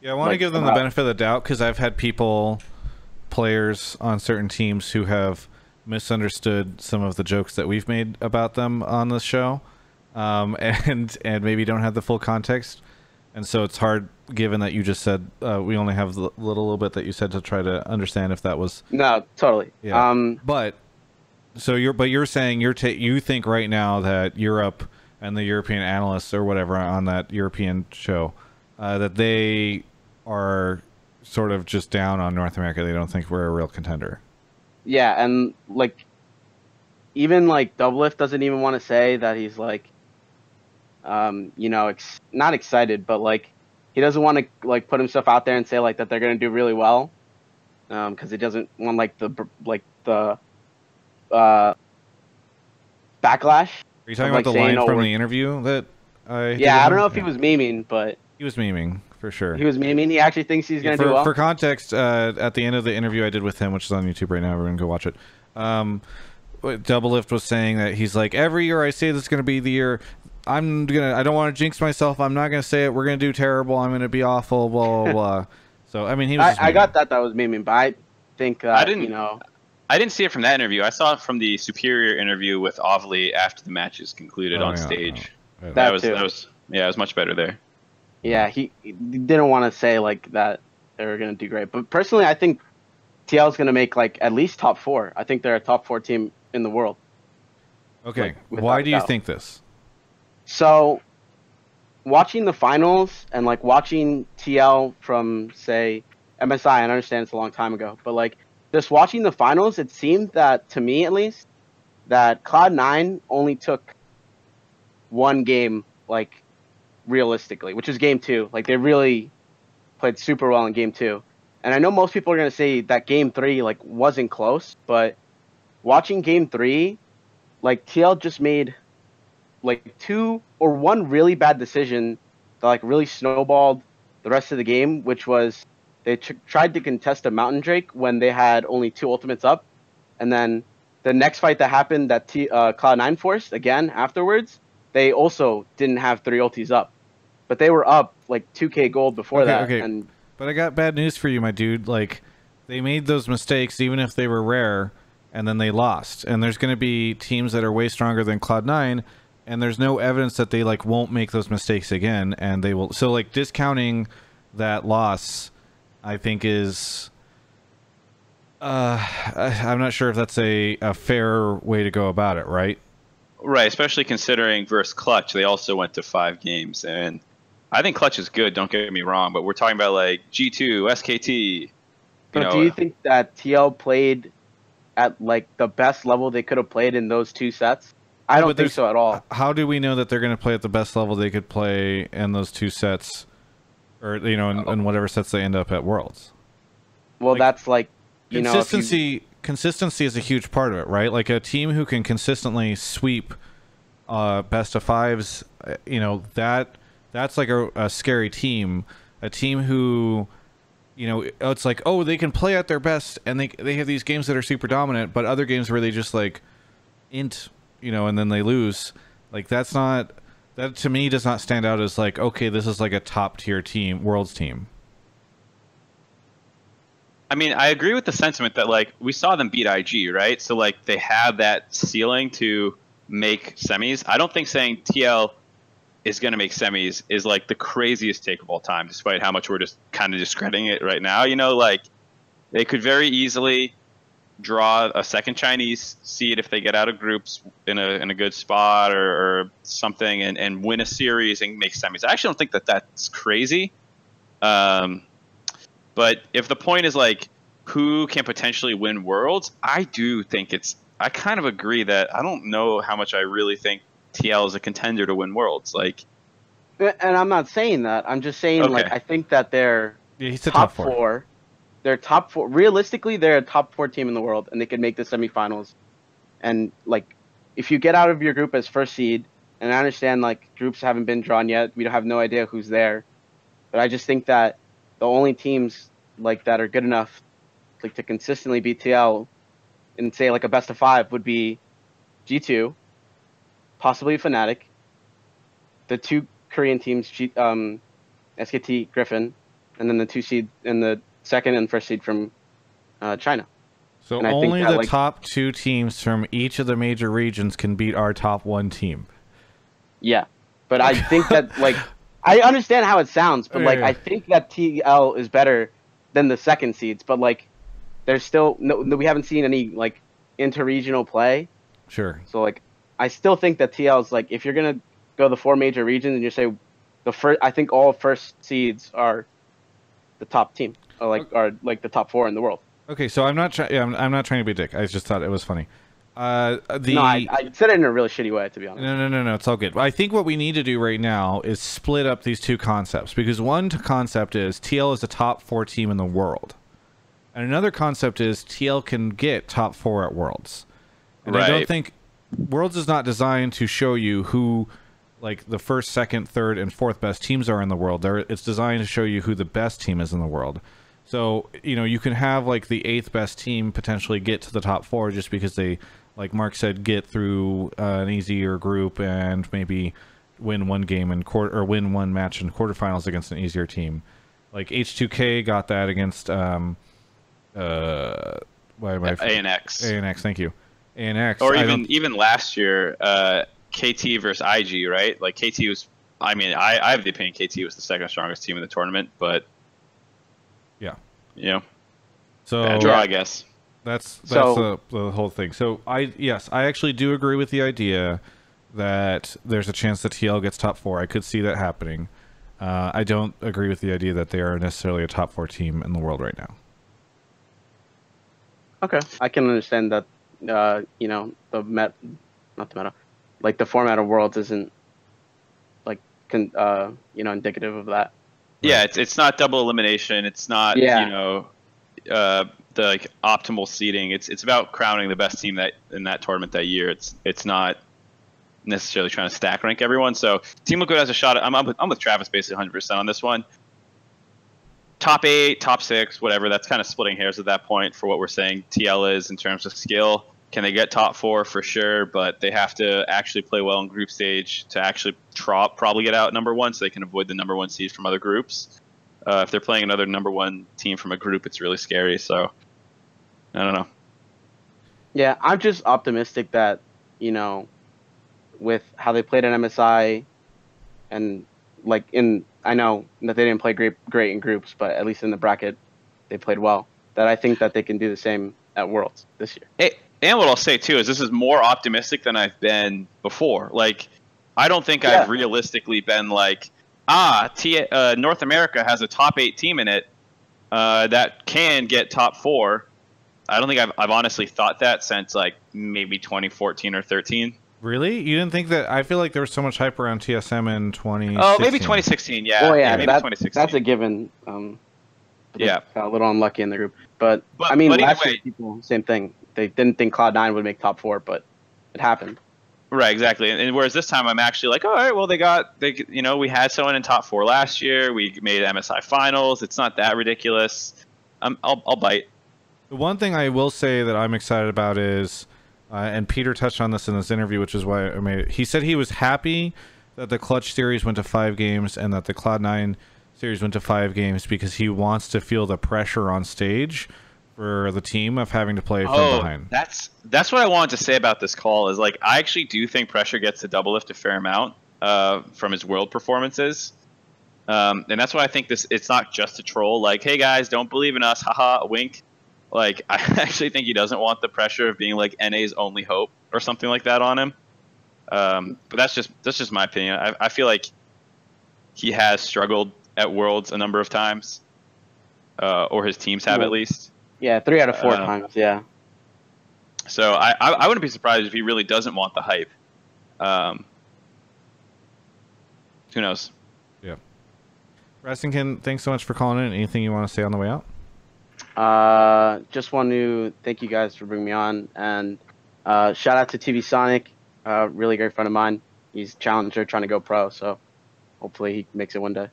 Yeah, I want like, to give them about. the benefit of the doubt, because I've had people, players on certain teams who have misunderstood some of the jokes that we've made about them on the show, um, and and maybe don't have the full context. And so it's hard, given that you just said uh, we only have the little, little bit that you said, to try to understand if that was no totally. Yeah. Um, but so you're but you're saying you're ta you think right now that Europe and the European analysts or whatever on that European show uh, that they are sort of just down on North America. They don't think we're a real contender. Yeah, and like even like Doublelift doesn't even want to say that he's like. Um, you know, ex not excited, but like he doesn't want to like put himself out there and say like that they're going to do really well, because um, he doesn't want like the like the uh, backlash. Are you talking of, about like, the line no, from the interview that? I yeah, I don't know yeah. if he was memeing, but he was memeing for sure. He was memeing. He actually thinks he's going to yeah, do well. For context, uh, at the end of the interview I did with him, which is on YouTube right now, everyone go watch it. Um, Doublelift was saying that he's like, every year I say this is going to be the year. I'm gonna. I don't want to jinx myself. I'm not gonna say it. We're gonna do terrible. I'm gonna be awful. Blah blah blah. So I mean, he was. I, I got that. That was memeing, but I think uh, I didn't. You know, I didn't see it from that interview. I saw it from the Superior interview with Ovly after the matches concluded oh, on yeah, stage. No. That, that was. Too. That was. Yeah, it was much better there. Yeah, he, he didn't want to say like that they were gonna do great. But personally, I think T L is gonna make like at least top four. I think they're a top four team in the world. Okay, like, why do you think this? So, watching the finals and, like, watching T L from, say, M S I, I understand it's a long time ago, but, like, just watching the finals, it seemed that, to me at least, that Cloud nine only took one game, like, realistically, which is game two. Like, they really played super well in game two. And I know most people are going to say that game three, like, wasn't close, but watching game three, like, T L just made... like two or one really bad decision that like really snowballed the rest of the game, which was they tried to contest a Mountain Drake when they had only two ultimates up. And then the next fight that happened that T uh, Cloud nine forced again afterwards, they also didn't have three ultis up, but they were up like two K gold before okay, that. Okay. And but I got bad news for you, my dude. Like they made those mistakes, even if they were rare, and then they lost. And there's going to be teams that are way stronger than Cloud nine, and there's no evidence that they like won't make those mistakes again, and they will. So like discounting that loss, I think is, uh, I'm not sure if that's a, a fair way to go about it. Right. Right. Especially considering versus Clutch, they also went to five games, and I think Clutch is good. Don't get me wrong, but we're talking about like G two, S K T. But you know, do you think that T L played at like the best level they could have played in those two sets? I don't think so at all. How do we know that they're going to play at the best level they could play in those two sets, or you know, in, in whatever sets they end up at Worlds? Well, like, that's like you consistency. Know, you... Consistency is a huge part of it, right? Like a team who can consistently sweep uh, best of fives, you know, that that's like a, a scary team. A team who, you know, it's like oh, they can play at their best, and they they have these games that are super dominant, but other games where they just like int. You know, and then they lose. Like that's not that to me does not stand out as like okay, this is like a top tier team, Worlds team. I mean, I agree with the sentiment that like we saw them beat I G, right? So like they have that ceiling to make semis. I don't think saying T L is going to make semis is like the craziest take of all time, despite how much we're just kind of discrediting it right now. You know, like they could very easily draw a second Chinese seed if they get out of groups in a in a good spot or, or something, and, and win a series and make semis. I actually don't think that that's crazy. Um, but if the point is like who can potentially win Worlds, I do think it's. I kind of agree that I don't know how much I really think T L is a contender to win Worlds. Like, and I'm not saying that. I'm just saying okay. like I think that they're yeah, he's top, top four. four. They're top four. Realistically, they're a top four team in the world, and they could make the semifinals. And like, if you get out of your group as first seed, and I understand like groups haven't been drawn yet, we don't have no idea who's there, but I just think that the only teams like that are good enough, like to consistently beat T L, and say like a best of five would be G two, possibly Fnatic, the two Korean teams, G, um, S K T, Griffin, and then the two seed and the second and first seed from uh, China. So and only that, the like, top two teams from each of the major regions can beat our top one team. Yeah, but I think that, like, I understand how it sounds, but, like, I think that T L is better than the second seeds, but, like, there's still no, no we haven't seen any, like, inter-regional play. Sure. So, like, I still think that T L is, like, if you're going to go the four major regions and you say the first, I think all first seeds are the top team, or like, are, like, the top four in the world. Okay, so I'm not trying, yeah, I'm, I'm not trying to be a dick. I just thought it was funny. Uh, the, no, I, I said it in a really shitty way, to be honest. No, no, no, no, it's all good. I think what we need to do right now is split up these two concepts, because one concept is T L is the top four team in the world, and another concept is T L can get top four at Worlds. And right. I don't think Worlds is not designed to show you who, like, the first, second, third, and fourth best teams are in the world. They're, it's designed to show you who the best team is in the world. So, you know, you can have, like, the eighth best team potentially get to the top four just because they, like Mark said, get through uh, an easier group and maybe win one game in quarter or win one match in quarterfinals against an easier team. Like H two K got that against um, uh, why am I A N X. A N X, thank you. A N X. Or even even last year, uh, K T versus I G, right? Like K T was. I mean, I I have the opinion K T was the second strongest team in the tournament, but yeah, you know, so bad draw, I guess. That's that's so, the, the whole thing. So I yes, I actually do agree with the idea that there's a chance that T L gets top four. I could see that happening. Uh, I don't agree with the idea that they are necessarily a top four team in the world right now. Okay, I can understand that. Uh, you know, the met, not the meta, like the format of Worlds isn't like con uh, you know indicative of that. Yeah, it's it's not double elimination. It's not yeah. you know. Uh, the like, optimal seeding. It's it's about crowning the best team that in that tournament that year. It's it's not necessarily trying to stack rank everyone. So Team Liquid has a shot. At, I'm I'm with, I'm with Travis basically one hundred percent on this one. Top eight, top six, whatever. That's kind of splitting hairs at that point for what we're saying. T L is in terms of skill. Can they get top four for sure? But they have to actually play well in group stage to actually try, probably get out number one so they can avoid the number one seed from other groups. Uh, if they're playing another number one team from a group, it's really scary. So. I don't know. Yeah, I'm just optimistic that, you know, with how they played in M S I and, like, in, I know that they didn't play great, great in groups, but at least in the bracket, they played well, that I think that they can do the same at Worlds this year. Hey, and what I'll say, too, is this is more optimistic than I've been before. Like, I don't think yeah. I've realistically been like, ah, T uh, North America has a top eight team in it uh, that can get top four. I don't think I've, I've honestly thought that since, like, maybe twenty fourteen or thirteen. Really? You didn't think that? I feel like there was so much hype around T S M in twenty sixteen. Oh, maybe twenty sixteen, yeah. Oh, yeah, yeah maybe that, twenty sixteen. That's a given. Um, yeah. Got a little unlucky in the group. But, but I mean, but last year, people, same thing. They didn't think Cloud nine would make top four, but it happened. Right, exactly. And, and whereas this time I'm actually like, all right, well, they got, they, you know, we had someone in top four last year. We made M S I finals. It's not that ridiculous. I'm, I'll, I'll bite. The one thing I will say that I'm excited about is, uh, and Peter touched on this in this interview, which is why I made it. He said he was happy that the Clutch series went to five games and that the Cloud nine series went to five games because he wants to feel the pressure on stage for the team of having to play from oh, behind. That's that's what I wanted to say about this call is, like, I actually do think pressure gets to Doublelift a fair amount uh, from his world performances. Um, and that's why I think this it's not just a troll. Like, hey, guys, don't believe in us. Haha, a wink. Like, I actually think he doesn't want the pressure of being like N A's only hope or something like that on him. Um, but that's just that's just my opinion. I, I feel like he has struggled at Worlds a number of times, uh, or his teams have at least. Yeah, three out of four uh, times. Yeah. So I, I I wouldn't be surprised if he really doesn't want the hype. Um, who knows? Yeah. Rastington, thanks so much for calling in. Anything you want to say on the way out? Uh, just want to thank you guys for bringing me on, and uh, shout out to T V Sonic, uh, really great friend of mine. He's challenger trying to go pro, so hopefully he makes it one day.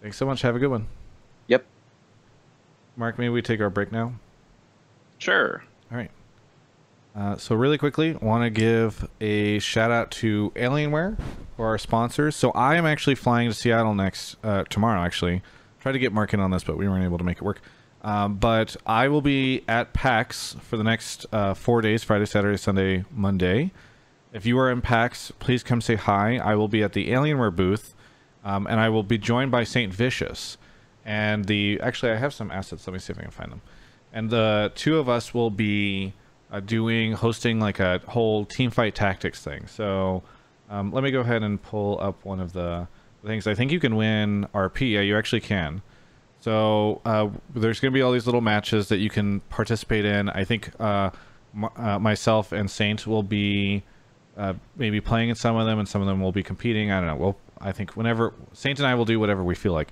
Thanks so much. Have a good one. Yep. Mark, maybe we take our break now? Sure. All right. Uh, so really quickly, want to give a shout out to Alienware. for our sponsors. So I am actually flying to Seattle next uh, tomorrow, actually. Tried to get Mark in on this, but we weren't able to make it work. Um, but I will be at PAX for the next uh, four days, Friday, Saturday, Sunday, Monday. If you are in PAX, please come say hi. I will be at the Alienware booth, um, and I will be joined by Saint Vicious. And the... Actually, I have some assets. Let me see if I can find them. And the two of us will be uh, doing... hosting, like, a whole teamfight tactics thing. So, um, let me go ahead and pull up one of the things. I think you can win R P. Yeah, you actually can. So, uh, there's going to be all these little matches that you can participate in. I think uh, m uh, myself and Saint will be... Uh, maybe playing in some of them, and some of them will be competing. I don't know. Well, I think whenever Saint and I will do whatever we feel like,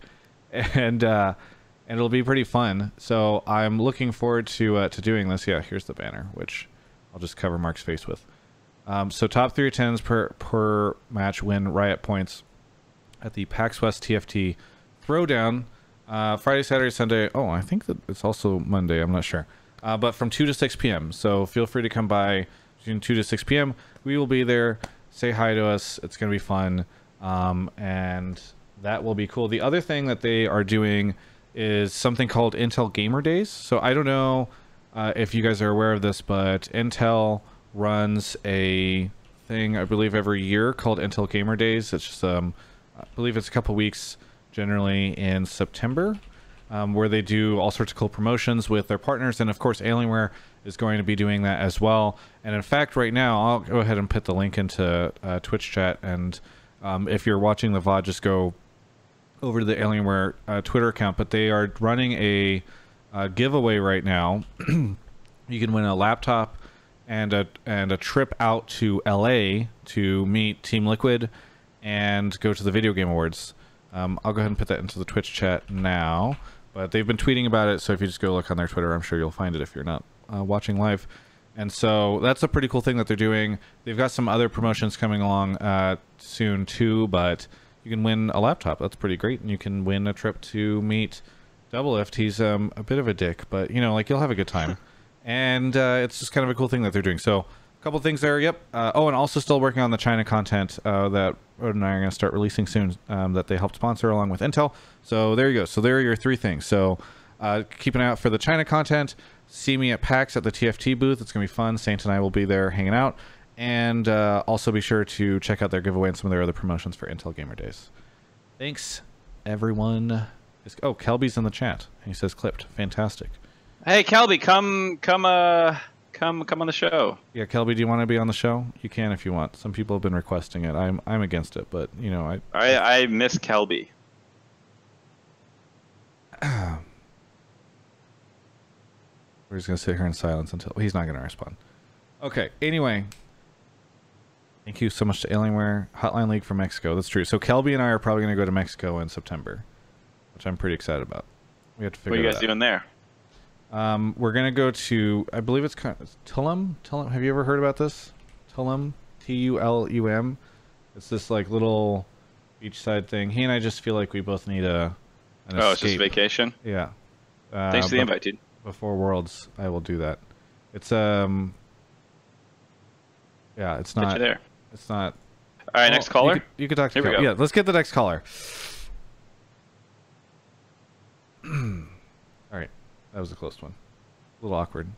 and uh, and it'll be pretty fun. So I'm looking forward to uh, to doing this. Yeah, here's the banner, which I'll just cover Mark's face with. Um, so top three attendants per per match win Riot points at the PAX West T F T Throwdown uh, Friday, Saturday, Sunday. Oh, I think that it's also Monday. I'm not sure, uh, but from two to six P M So feel free to come by. Between two to six P M we will be there. Say hi to us. It's going to be fun, um, and that will be cool. The other thing that they are doing is something called Intel Gamer Days. So I don't know uh, if you guys are aware of this, but Intel runs a thing, I believe, every year called Intel Gamer Days. It's just, um, I believe it's a couple weeks generally in September, um, where they do all sorts of cool promotions with their partners, and of course Alienware is going to be doing that as well. And in fact, right now, I'll go ahead and put the link into uh, Twitch chat. And um, if you're watching the V O D, just go over to the Alienware uh, Twitter account. But they are running a, a giveaway right now. You can win a laptop and a, and a trip out to L A to meet Team Liquid and go to the Video Game Awards. Um, I'll go ahead and put that into the Twitch chat now. But they've been tweeting about it, so if you just go look on their Twitter, I'm sure you'll find it if you're not Uh, watching live. And so that's a pretty cool thing that they're doing. They've got some other promotions coming along uh, soon too, but you can win a laptop. That's pretty great. And you can win a trip to meet Doublelift. He's um, a bit of a dick, but you know, like, you'll have a good time. And uh, it's just kind of a cool thing that they're doing. So a couple things there. Yep. Uh, oh, and also still working on the China content uh, that Roden and I are going to start releasing soon, um, that they helped sponsor along with Intel. So there you go. So there are your three things. So uh, keep an eye out for the China content. See me at PAX at the T F T booth. It's going to be fun. Saint and I will be there hanging out. And uh, also be sure to check out their giveaway and some of their other promotions for Intel Gamer Days. Thanks, everyone. Oh, Kelby's in the chat. He says clipped. Fantastic. Hey, Kelby, come come, uh, come, come on the show. Yeah, Kelby, do you want to be on the show? You can if you want. Some people have been requesting it. I'm, I'm against it, but, you know, I... I, I miss Kelby. We're just going to sit here in silence until... He's not going to respond. Okay, anyway. Thank you so much to Alienware. Hotline League from Mexico. That's true. So Kelby and I are probably going to go to Mexico in September, which I'm pretty excited about. We have to figure out. What are you guys doing there? Um, we're going to go to... I believe it's... Kind of, Tulum? Tulum? Have you ever heard about this? Tulum? T U L U M? It's this, like, little beachside thing. He and I just feel like we both need a... An oh, escape. It's just vacation? Yeah. Uh, Thanks for the invite, dude. Before Worlds, I will do that. It's um, yeah, it's not. There. It's not. All right, well, next caller. You could, you could talk to. Here we go. Yeah, let's get the next caller. All right, that was a close one. A little awkward.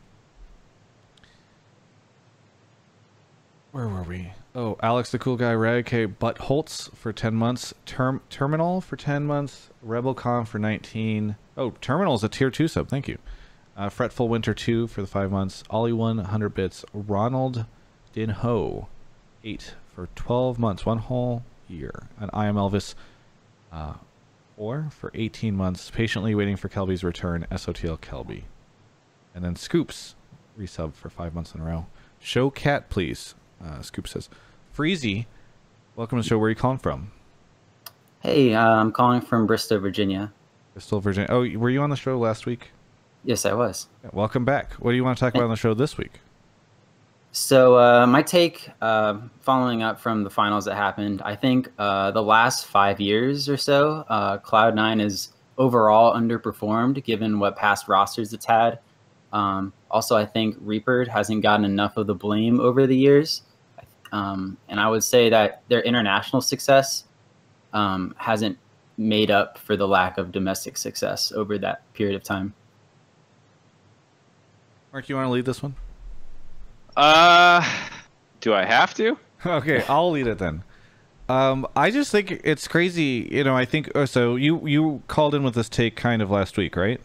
Where were we? Oh, Alex the Cool Guy, Radicate Buttholtz for ten months. Term Terminal for ten months. RebelCon for nineteen. Oh, Terminal is a tier two sub. Thank you. Uh, Fretful Winter two for the five months. Ollie one, one hundred bits. Ronald Dinho, eight for twelve months. One whole year. And I am Elvis, uh, four for eighteen months. Patiently waiting for Kelby's return. S O T L Kelby. And then Scoops, resub for five months in a row. Show cat, please. Uh, Scoop says. Freezy, welcome to the show. Where are you calling from? Hey, uh, I'm calling from Bristol, Virginia. Bristol, Virginia. Oh, were you on the show last week? Yes, I was. Welcome back. What do you want to talk about on the show this week? So uh, my take, uh, following up from the finals that happened, I think uh, the last five years or so, uh, Cloud nine is overall underperformed given what past rosters it's had. Um, also, I think Reapered hasn't gotten enough of the blame over the years. I, th Um, and I would say that their international success um, hasn't made up for the lack of domestic success over that period of time. Mark, you want to lead this one? Uh, do I have to? Okay, I'll lead it then. Um, I just think it's crazy. You know, I think so. You you called in with this take kind of last week, right?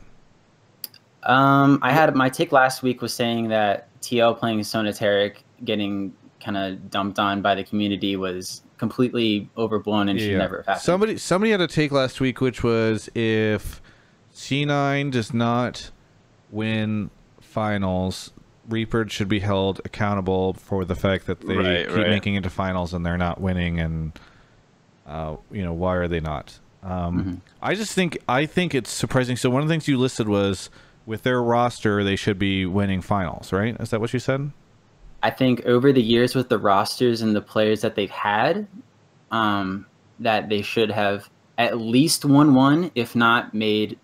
Um, I had my take last week was saying that T L playing Sonateric, getting kind of dumped on by the community, was completely overblown and yeah. should never have happened. Somebody somebody had a take last week, which was if C nine does not win finals, Reapered should be held accountable for the fact that they right, keep right. making it to finals and they're not winning, and uh, you know, why are they not? Um, mm-hmm. I just think I think it's surprising. So one of the things you listed was with their roster, they should be winning finals, right? Is that what you said? I think over the years with the rosters and the players that they've had, um, that they should have at least won one, if not made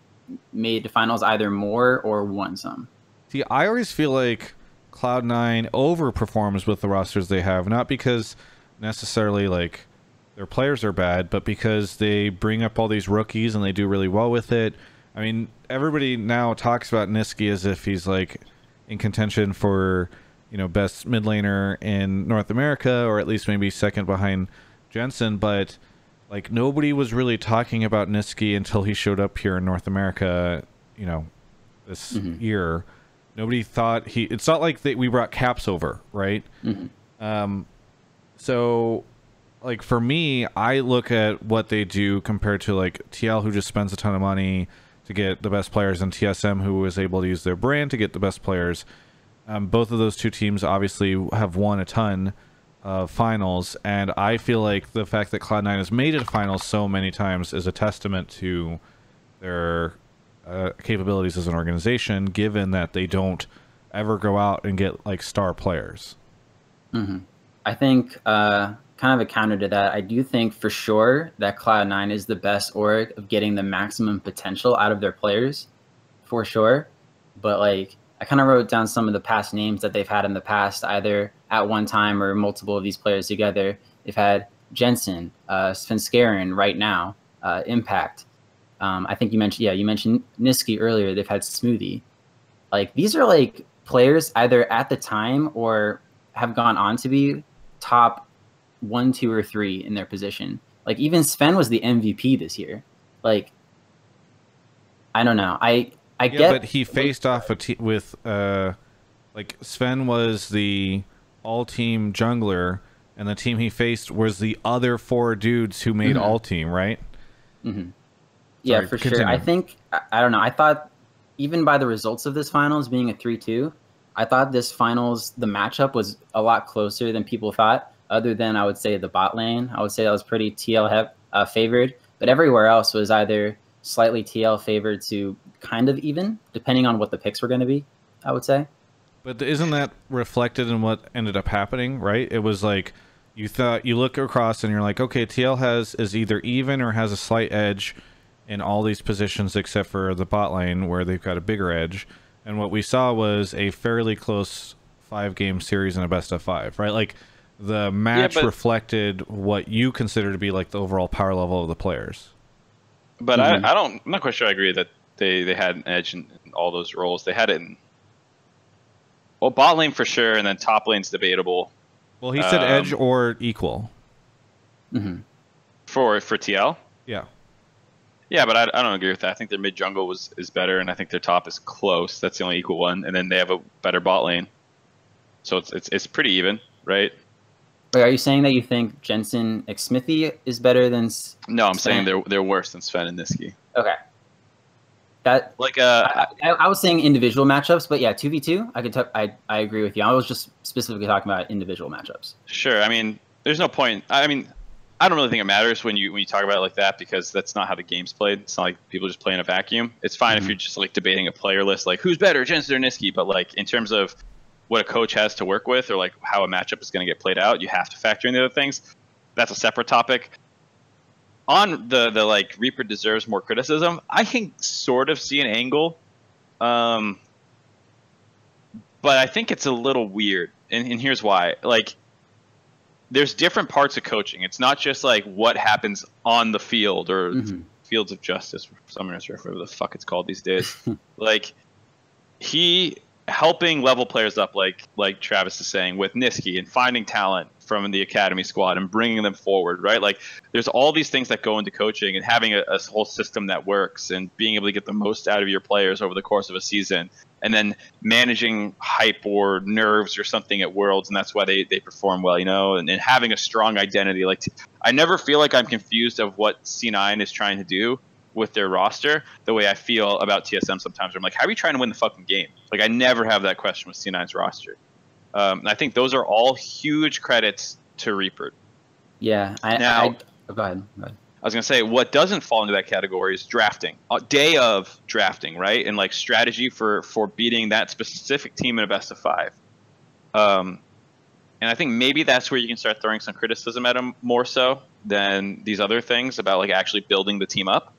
made the finals either more or won some. See, I always feel like Cloud nine overperforms with the rosters they have, not because necessarily like their players are bad, but because they bring up all these rookies and they do really well with it. I mean, everybody now talks about Nisqy as if he's like in contention for, you know, best mid laner in North America, or at least maybe second behind Jensen, but like nobody was really talking about Nisqy until he showed up here in North America, you know, this mm-hmm. year. Nobody thought he... It's not like they, we brought Caps over, right? Mm-hmm. Um, so, like, for me, I look at what they do compared to, like, T L, who just spends a ton of money to get the best players, and T S M, who is able to use their brand to get the best players. Um, both of those two teams, obviously, have won a ton of finals, and I feel like the fact that Cloud nine has made it to finals so many times is a testament to their... Uh, capabilities as an organization, given that they don't ever go out and get like star players. Mm-hmm. I think uh, kind of a counter to that, I do think for sure that Cloud nine is the best org of getting the maximum potential out of their players, for sure. But like I kind of wrote down some of the past names that they've had in the past, either at one time or multiple of these players together. They've had Jensen, uh, Svenskeren right now, uh, Impact. Um, I think you mentioned, yeah, you mentioned Nisqy earlier. They've had Smoothie. Like these are like players either at the time or have gone on to be top one, two, or three in their position. Like even Sven was the M V P this year. Like I don't know. I I yeah, get, but he faced like, off a te with uh, like Sven was the all-team jungler, and the team he faced was the other four dudes who made mm-hmm. all-team, right? Mm-hmm. Yeah, Sorry, for continue. sure. I think, I don't know, I thought even by the results of this finals being a three two, I thought this finals, the matchup was a lot closer than people thought, other than I would say the bot lane. I would say that was pretty T L uh, favored, but everywhere else was either slightly T L favored to kind of even, depending on what the picks were going to be, I would say. But isn't that reflected in what ended up happening, right? It was like, you thought, you look across and you're like, okay, T L has is either even or has a slight edge in all these positions except for the bot lane where they've got a bigger edge. And what we saw was a fairly close five game series in a best of five, right? Like the match yeah, but, reflected what you consider to be like the overall power level of the players. But mm-hmm. I, I don't, I'm not quite sure I agree that they, they had an edge in, in all those roles. They had it in, well, bot lane for sure. And then top lane's debatable. Well, he said um, edge or equal. Mm-hmm. For, for T L? Yeah. Yeah, but I, I don't agree with that. I think their mid jungle was is better, and I think their top is close. That's the only equal one, and then they have a better bot lane, so it's it's it's pretty even, right? Wait, are you saying that you think Jensen x Smithy is better than? No, I'm Sven? saying they're they're worse than Sven and Nisqy. Okay. That like uh, I, I, I was saying individual matchups, but yeah, two v two, I could I I agree with you. I was just specifically talking about individual matchups. Sure, I mean, there's no point. I mean. I don't really think it matters when you when you talk about it like that, because that's not how the game's played. It's not like people just play in a vacuum. It's fine mm-hmm. if you're just like debating a player list, like who's better, Jensen or Nisqy, but like in terms of what a coach has to work with or like how a matchup is going to get played out, you have to factor in the other things. That's a separate topic. On the the like Reaper deserves more criticism, I can sort of see an angle, um, but I think it's a little weird, and, and here's why. Like there's different parts of coaching. It's not just like what happens on the field or mm-hmm. fields of justice. I'm not sure whatever the fuck it's called these days. Like he helping level players up, like like Travis is saying, with Nisqy and finding talent from the academy squad and bringing them forward, right? Like there's all these things that go into coaching and having a, a whole system that works and being able to get the most out of your players over the course of a season, and then managing hype or nerves or something at Worlds, and that's why they, they perform well, you know, and, and having a strong identity. Like I never feel like I'm confused of what C nine is trying to do with their roster the way I feel about T S M sometimes. I'm like, how are you trying to win the fucking game? Like I never have that question with C nine's roster. Um, and I think those are all huge credits to Reapered. Yeah. I, now, I, I, go ahead, go ahead. I was going to say, what doesn't fall into that category is drafting. A day of drafting, right? And like strategy for, for beating that specific team in a best of five. Um, and I think maybe that's where you can start throwing some criticism at them more so than these other things about like actually building the team up.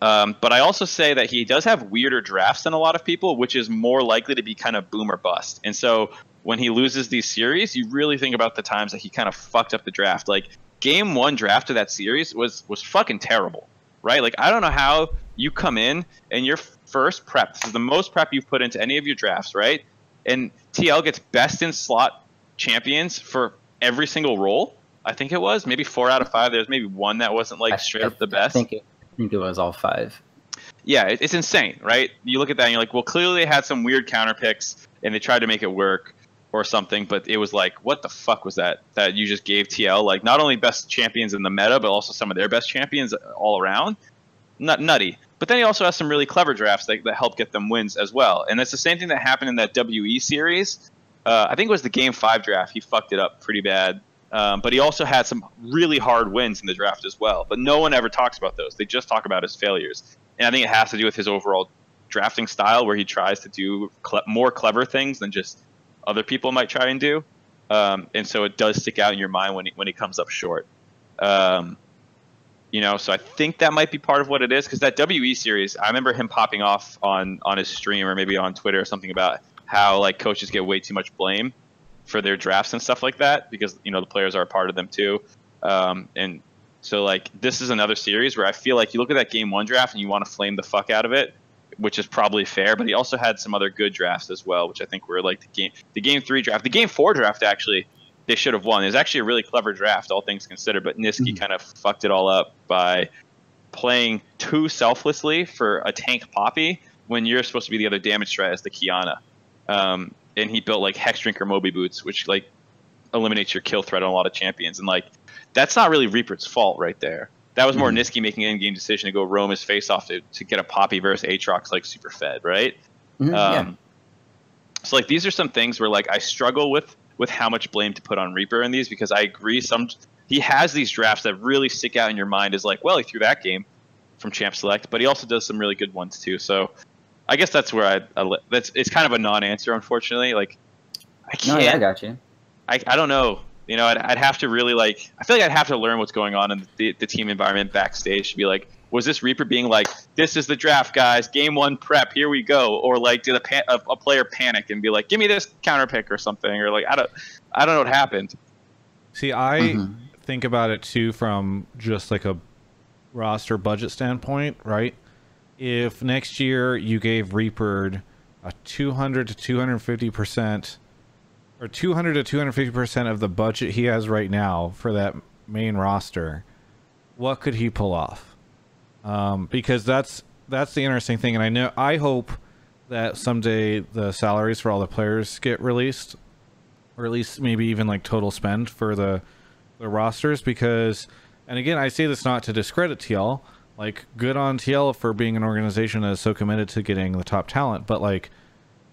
Um, but I also say that he does have weirder drafts than a lot of people, which is more likely to be kind of boom or bust. And so when he loses these series, you really think about the times that he kind of fucked up the draft. Like game one draft of that series was was fucking terrible, right? Like I don't know how you come in and your first prep, this is the most prep you've put into any of your drafts, right? And T L gets best in slot champions for every single role. I think it was maybe four out of five. There's maybe one that wasn't like straight I, up the best. I think, it, I think it was all five. Yeah, it, it's insane, right? You look at that and you're like, well, clearly they had some weird counter picks and they tried to make it work or something, but it was like, what the fuck was that that you just gave T L? Like, not only best champions in the meta, but also some of their best champions all around. Not nutty. But then he also has some really clever drafts that, that help get them wins as well. And that's the same thing that happened in that W E series. Uh, I think it was the game five draft. He fucked it up pretty bad. Um, but he also had some really hard wins in the draft as well. But no one ever talks about those. They just talk about his failures. And I think it has to do with his overall drafting style, where he tries to do cle- more clever things than just other people might try and do, um, and so it does stick out in your mind when it, when it comes up short. Um, you know, so I think that might be part of what it is, because that W E series, I remember him popping off on, on his stream or maybe on Twitter or something about how like coaches get way too much blame for their drafts and stuff like that, because, you know, the players are a part of them too. Um, and so like this is another series where I feel like you look at that game one draft and you want to flame the fuck out of it, which is probably fair, but he also had some other good drafts as well, which I think were like the game, the game three draft, the game four draft. Actually, they should have won. It was actually a really clever draft, all things considered, but Nisqy mm-hmm. kind of fucked it all up by playing too selflessly for a tank Poppy when you're supposed to be the other damage threat as the Kiana. Um, and he built like Hex Drinker Moby Boots, which like eliminates your kill threat on a lot of champions. And like, that's not really Reaper's fault right there. That was more mm-hmm. Nisqy making an in-game decision to go roam his face off to, to get a Poppy versus Aatrox, like, super fed, right? Mm-hmm, um, yeah. So, like, these are some things where, like, I struggle with with how much blame to put on Reaper in these, because I agree some he has these drafts that really stick out in your mind as, like, well, he threw that game from Champ Select, but he also does some really good ones, too. So, I guess that's where I... I that's It's kind of a non-answer, unfortunately. Like, I can't... No, yeah, I got you. I, I don't know. You know, I'd, I'd have to really, like, I feel like I'd have to learn what's going on in the, the team environment backstage to be like, was this Reaper being like, this is the draft, guys, game one prep, here we go? Or, like, did a, pan- a, a player panic and be like, give me this counter pick or something? Or, like, I don't I don't know what happened. See, I mm-hmm. think about it, too, from just, like, a roster budget standpoint, right? If next year you gave Reaper a two hundred to two hundred fifty percent or two hundred to two hundred fifty percent of the budget he has right now for that main roster, what could he pull off? Um, because that's that's the interesting thing, and I know I hope that someday the salaries for all the players get released, or at least maybe even like total spend for the the rosters. Because, and again, I say this not to discredit T L. Like, good on T L for being an organization that is so committed to getting the top talent, but like,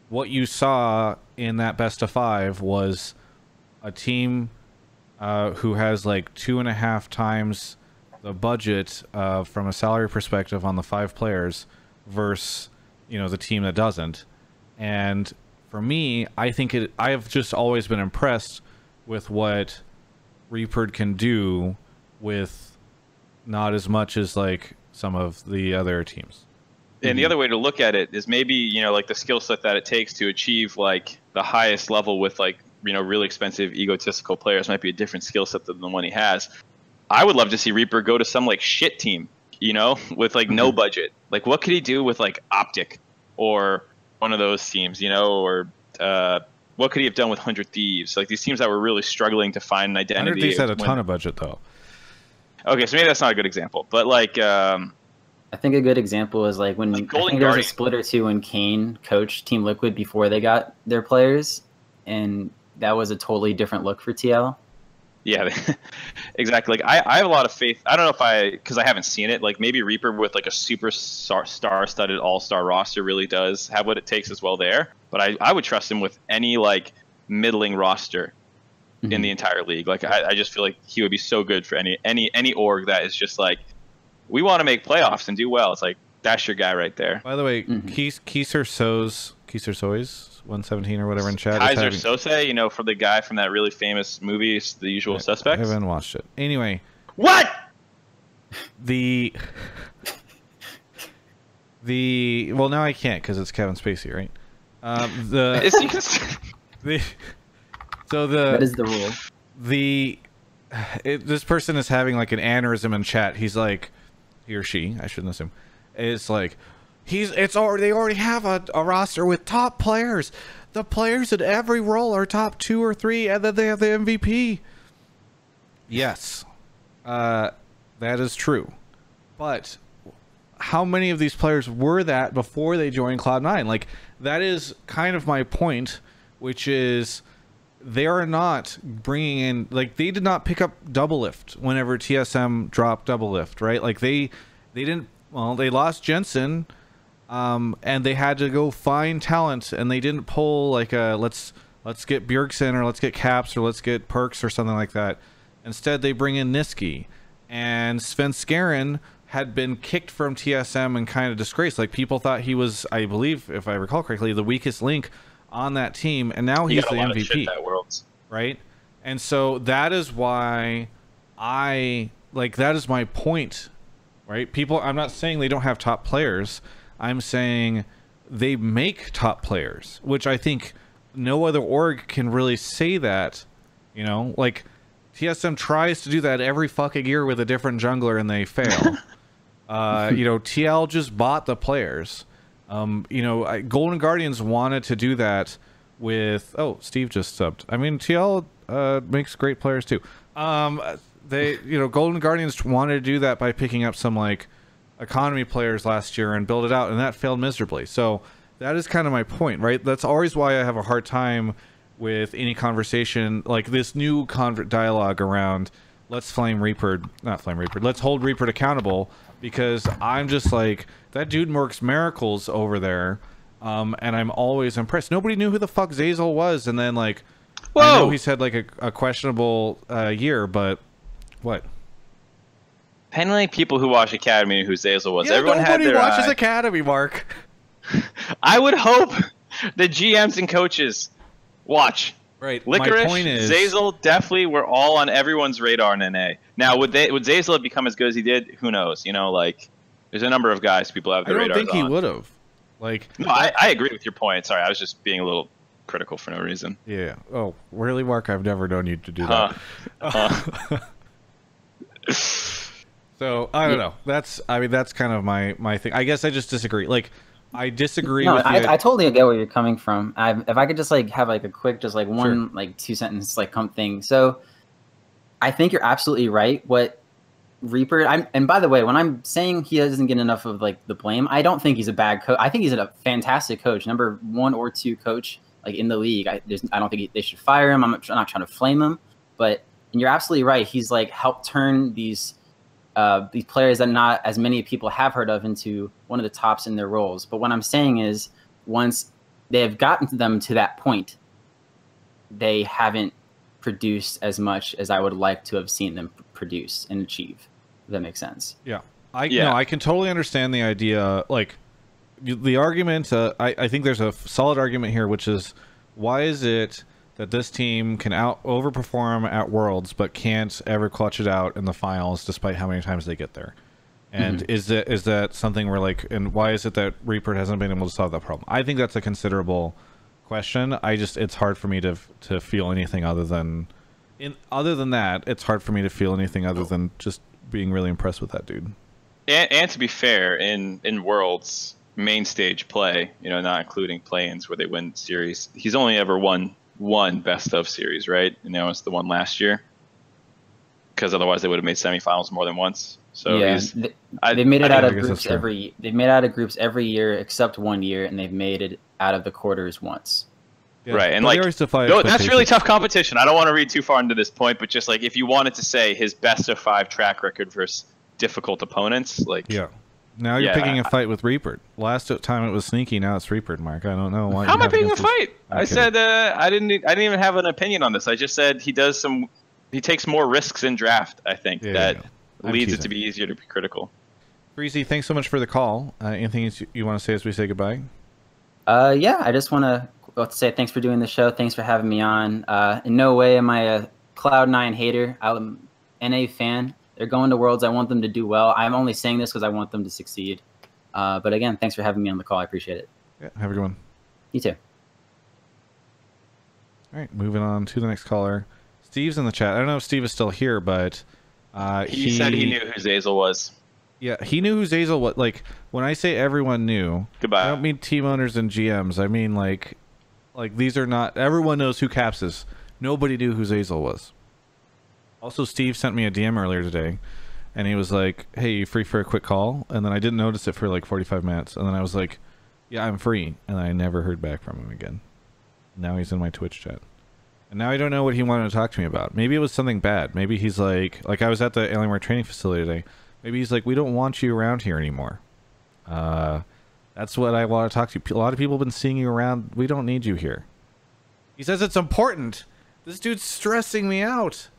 what you saw in that best of five was a team uh, who has like two and a half times the budget uh, from a salary perspective on the five players versus, you know, the team that doesn't. And for me, I think it, I've just always been impressed with what Reapered can do with not as much as like some of the other teams. And the other way to look at it is maybe, you know, like the skill set that it takes to achieve like the highest level with like you know, really expensive, egotistical players might be a different skill set than the one he has. I would love to see Reaper go to some like shit team, you know, with like no budget. Like, what could he do with like Optic or one of those teams, you know, or uh, what could he have done with one hundred Thieves? Like these teams that were really struggling to find an identity. one hundred Thieves had a ton of budget though. Okay, so maybe that's not a good example, but like, um, I think a good example is like when like I think there was a split or two when Kane coached Team Liquid before they got their players, and that was a totally different look for T L. Yeah, exactly. Like I, I have a lot of faith. I don't know if I, because I haven't seen it. Like maybe Reaper with like a super star-studded all-star roster really does have what it takes as well there. But I, I would trust him with any like middling roster mm-hmm. in the entire league. Like I, I just feel like he would be so good for any any any org that is just like, we want to make playoffs and do well. It's like, that's your guy right there. By the way, mm-hmm. Keiser So's, Keiser So's, one seventeen or whatever in chat. Keiser having... Sose, you know, from the guy from that really famous movie, The Usual I, Suspects. I haven't watched it. Anyway. What? The, the, well, now I can't because it's Kevin Spacey, right? Um, the, is he just... the, so the, that is the rule. The, it, this person is having like an aneurysm in chat. He's like, he or she, I shouldn't assume. It's like, he's, it's already, they already have a, a roster with top players. The players at every role are top two or three, and then they have the M V P. Yes, uh, that is true. But how many of these players were that before they joined Cloud nine? Like, that is kind of my point, which is they are not bringing in, like, they did not pick up Doublelift whenever T S M dropped Doublelift, right? Like, they, they didn't. Well, they lost Jensen, um, and they had to go find talent, and they didn't pull like a let's let's get Bjergsen or let's get Caps or let's get Perks or something like that. Instead, they bring in Nisqy, and Svenskeren had been kicked from T S M and kind of disgraced. Like people thought he was, I believe, if I recall correctly, the weakest link on that team, and now he's the M V P. At Worlds. Right, and so that is why I like that is my point. Right? People, I'm not saying they don't have top players. I'm saying they make top players, which I think no other org can really say that, you know, like T S M tries to do that every fucking year with a different jungler and they fail. uh, you know, T L just bought the players. Um, you know, I, Golden Guardians wanted to do that with, oh, Steve just subbed. I mean, T L uh, makes great players too. Um, They, you know, Golden Guardians wanted to do that by picking up some, like, economy players last year and build it out, and that failed miserably. So that is kind of my point, right? That's always why I have a hard time with any conversation, like this new convert dialogue around, let's flame Reapered, not flame Reapered, let's hold Reapered accountable, because I'm just like, that dude works miracles over there, um, and I'm always impressed. Nobody knew who the fuck Zazel was, and then, like, whoa! I know he's had, like, a, a questionable uh, year, but... What? Penally people who watch Academy, who Zazel was. Yeah, everyone had their nobody watches eye. Academy, Mark. I would hope the G Ms and coaches watch. Right. Licorice, is... Zazel, definitely were all on everyone's radar in N A. Now, would they would Zazel have become as good as he did? Who knows? You know, like there's a number of guys people have their radar on. I don't think he would have. Like, no, I, I agree with your point. Sorry, I was just being a little critical for no reason. Yeah. Oh, really, Mark? I've never known you to do huh. that. Huh. So I don't know. That's I mean that's kind of my my thing. I guess I just disagree. Like I disagree. No, with I, I totally get where you're coming from. I, if I could just like have like a quick just like one sure. like two sentence like come thing. So I think you're absolutely right. What Reaper? I'm and by the way, when I'm saying he doesn't get enough of like the blame, I don't think he's a bad coach. I think he's a fantastic coach, number one or two coach like in the league. I there's, I don't think he, they should fire him. I'm not, I'm not trying to flame him, but. And you're absolutely right. He's like helped turn these uh, these players that not as many people have heard of into one of the tops in their roles. But what I'm saying is once they have gotten them to that point, they haven't produced as much as I would like to have seen them produce and achieve. If that makes sense. Yeah. I, yeah. No, I can totally understand the idea. Like the argument, uh, I, I think there's a solid argument here, which is why is it that this team can out overperform at Worlds, but can't ever clutch it out in the finals, despite how many times they get there. And mm-hmm. is that is that something where like, and why is it that Reaper hasn't been able to solve that problem? I think that's a considerable question. I just, it's hard for me to to feel anything other than, in other than that, it's hard for me to feel anything other than just being really impressed with that dude. And, and to be fair, in in Worlds main stage play, you know, not including play-ins where they win series, he's only ever won one best of series, right? And that was the one last year, because otherwise they would have made semifinals more than once. So yeah, he's, they, I, they've made it I, out I of groups every. They've made out of groups every year except one year, and they've made it out of the quarters once. Yeah, right, and like no, that's really tough competition. I don't want to read too far into this point, but just like if you wanted to say his best of five track record versus difficult opponents, like yeah. Now you're yeah, picking a fight with Reapered. Last time it was Sneaky, now it's Reapered, Mark. I don't know why. How am I picking a fight? I okay. said uh, I didn't. I didn't even have an opinion on this. I just said he does some. He takes more risks in draft. I think yeah, that leads it to be easier to be critical. Breezy, thanks so much for the call. Uh, anything you want to say as we say goodbye? Uh, yeah, I just want to say thanks for doing the show. Thanks for having me on. Uh, in no way am I a Cloud nine hater. I'm an N A fan. They're going to Worlds. I want them to do well. I'm only saying this because I want them to succeed. Uh, but again, thanks for having me on the call. I appreciate it. Yeah, have a good one. You too. All right, moving on to the next caller. Steve's in the chat. I don't know if Steve is still here, but uh, he, he said he knew who Zazel was. Yeah, he knew who Zazel was. Like, when I say everyone knew, goodbye. I don't mean team owners and G Ms. I mean, like, like these are not... Everyone knows who Caps is. Nobody knew who Zazel was. Also, Steve sent me a D M earlier today, and he was like, hey, you free for a quick call? And then I didn't notice it for like forty-five minutes, and then I was like, yeah, I'm free. And I never heard back from him again. Now he's in my Twitch chat. And now I don't know what he wanted to talk to me about. Maybe it was something bad. Maybe he's like, like I was at the Alienware training facility today. Maybe he's like, we don't want you around here anymore. Uh, that's what I want to talk to you. A lot of people have been seeing you around. We don't need you here. He says it's important. This dude's stressing me out.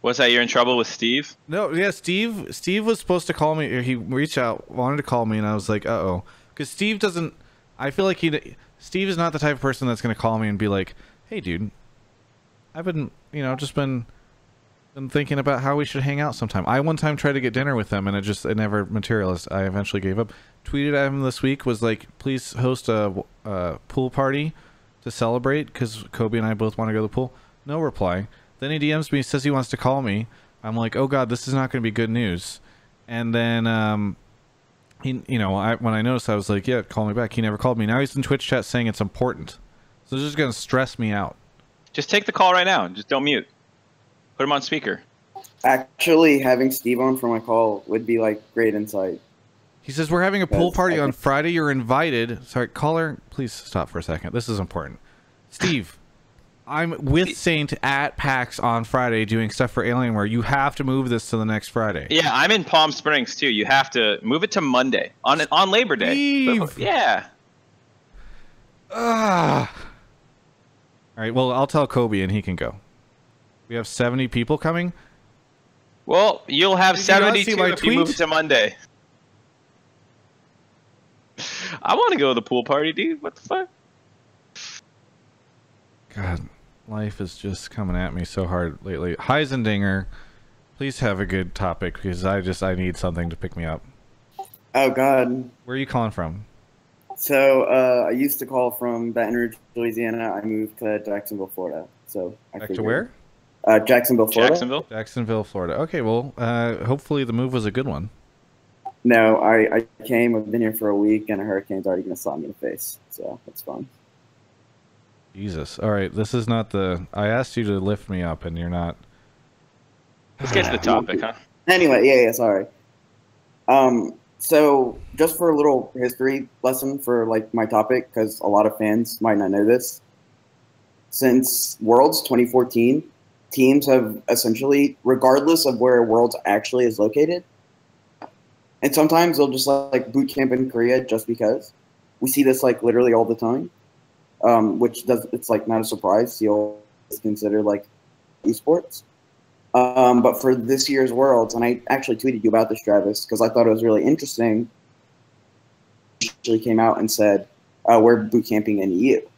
What's that? You're in trouble with Steve? No, yeah, Steve. Steve was supposed to call me. Or he reached out, wanted to call me, and I was like, uh oh, because Steve doesn't. I feel like he. Steve is not the type of person that's gonna call me and be like, hey, dude, I've been, you know, just been, been thinking about how we should hang out sometime. I one time tried to get dinner with him, and it just it never materialized. I eventually gave up. Tweeted at him this week, was like, please host a, a pool party to celebrate because Kobe and I both want to go to the pool. No reply. Then he D Ms me, says he wants to call me. I'm like, oh god, this is not going to be good news. And then, um, he, you know, I, when I noticed, I was like, yeah, call me back. He never called me. Now he's in Twitch chat saying it's important. So this is going to stress me out. Just take the call right now. Just don't mute. Put him on speaker. Actually, having Steve on for my call would be like great insight. He says, we're having a pool party on Friday. You're invited. Sorry, caller, please stop for a second. This is important. Steve. I'm with Saint at PAX on Friday doing stuff for Alienware. You have to move this to the next Friday. Yeah, I'm in Palm Springs too. You have to move it to Monday on on Labor Day. So, yeah. Ugh. All right. Well, I'll tell Kobe and he can go. We have seventy people coming. Well, you'll have Did seventy-two you if tweet? you move it to Monday. I want to go to the pool party, dude. What the fuck? God. Life is just coming at me so hard lately. Heisendinger, please have a good topic because I just I need something to pick me up. Oh God! Where are you calling from? So uh, I used to call from Baton Rouge, Louisiana. I moved to Jacksonville, Florida. So I back figured. to where? Uh, Jacksonville, Florida. Jacksonville, Jacksonville, Florida. Okay, well, uh, hopefully the move was a good one. No, I I came. I've been here for a week, and a hurricane's already gonna slap me in the face. So that's fun. Jesus. All right, this is not the... I asked you to lift me up, and you're not... Let's get to the topic, huh? Anyway, yeah, yeah, sorry. Um, so, just for a little history lesson for, like, my topic, because a lot of fans might not know this. Since Worlds twenty fourteen, teams have essentially, regardless of where Worlds actually is located, and sometimes they'll just, like, boot camp in Korea just because. We see this, like, literally all the time. Um, which does it's like not a surprise. You'll consider like esports, um, but for this year's Worlds, and I actually tweeted you about this, Travis, because I thought it was really interesting. Actually came out and said uh, we're boot camping in E U,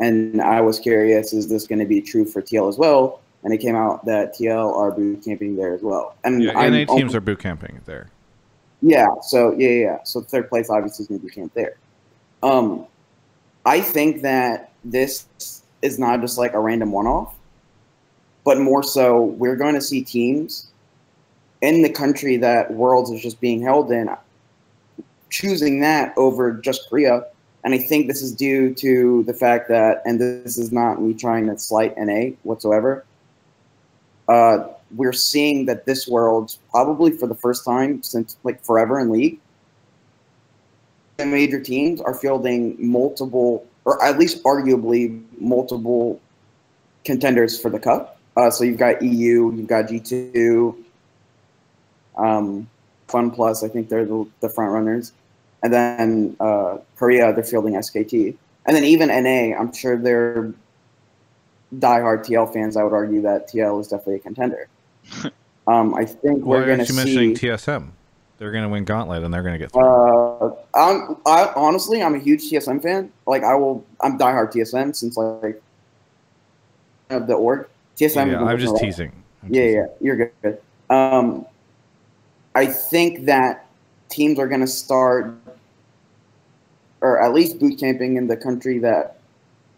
and I was curious, is this going to be true for T L as well? And it came out that T L are boot camping there as well, and yeah, N A teams are boot camping there. Yeah, so yeah, yeah. So third place obviously is going to boot camp there. Um, I think that this is not just like a random one-off, but more so we're going to see teams in the country that Worlds is just being held in choosing that over just Korea. And I think this is due to the fact that, and this is not me trying to slight N A whatsoever, uh, we're seeing that this Worlds, probably for the first time since like forever in League, the major teams are fielding multiple, or at least arguably multiple contenders for the Cup. Uh, so you've got E U, you've got G two, um, FunPlus, I think they're the, the front runners. And then uh, Korea, they're fielding S K T. And then even N A, I'm sure they're diehard T L fans. I would argue that T L is definitely a contender. Um, I think Why we're going to see... Why are you mentioning T S M? They're going to win Gauntlet, and they're going to get through. Uh, I'm, I, honestly, I'm a huge T S M fan. Like, I will... I'm diehard T S M since, like, of the org. T S M... Yeah, I'm just teasing. I'm yeah, teasing. yeah, you're good. Um, I think that teams are going to start... or at least boot camping in the country that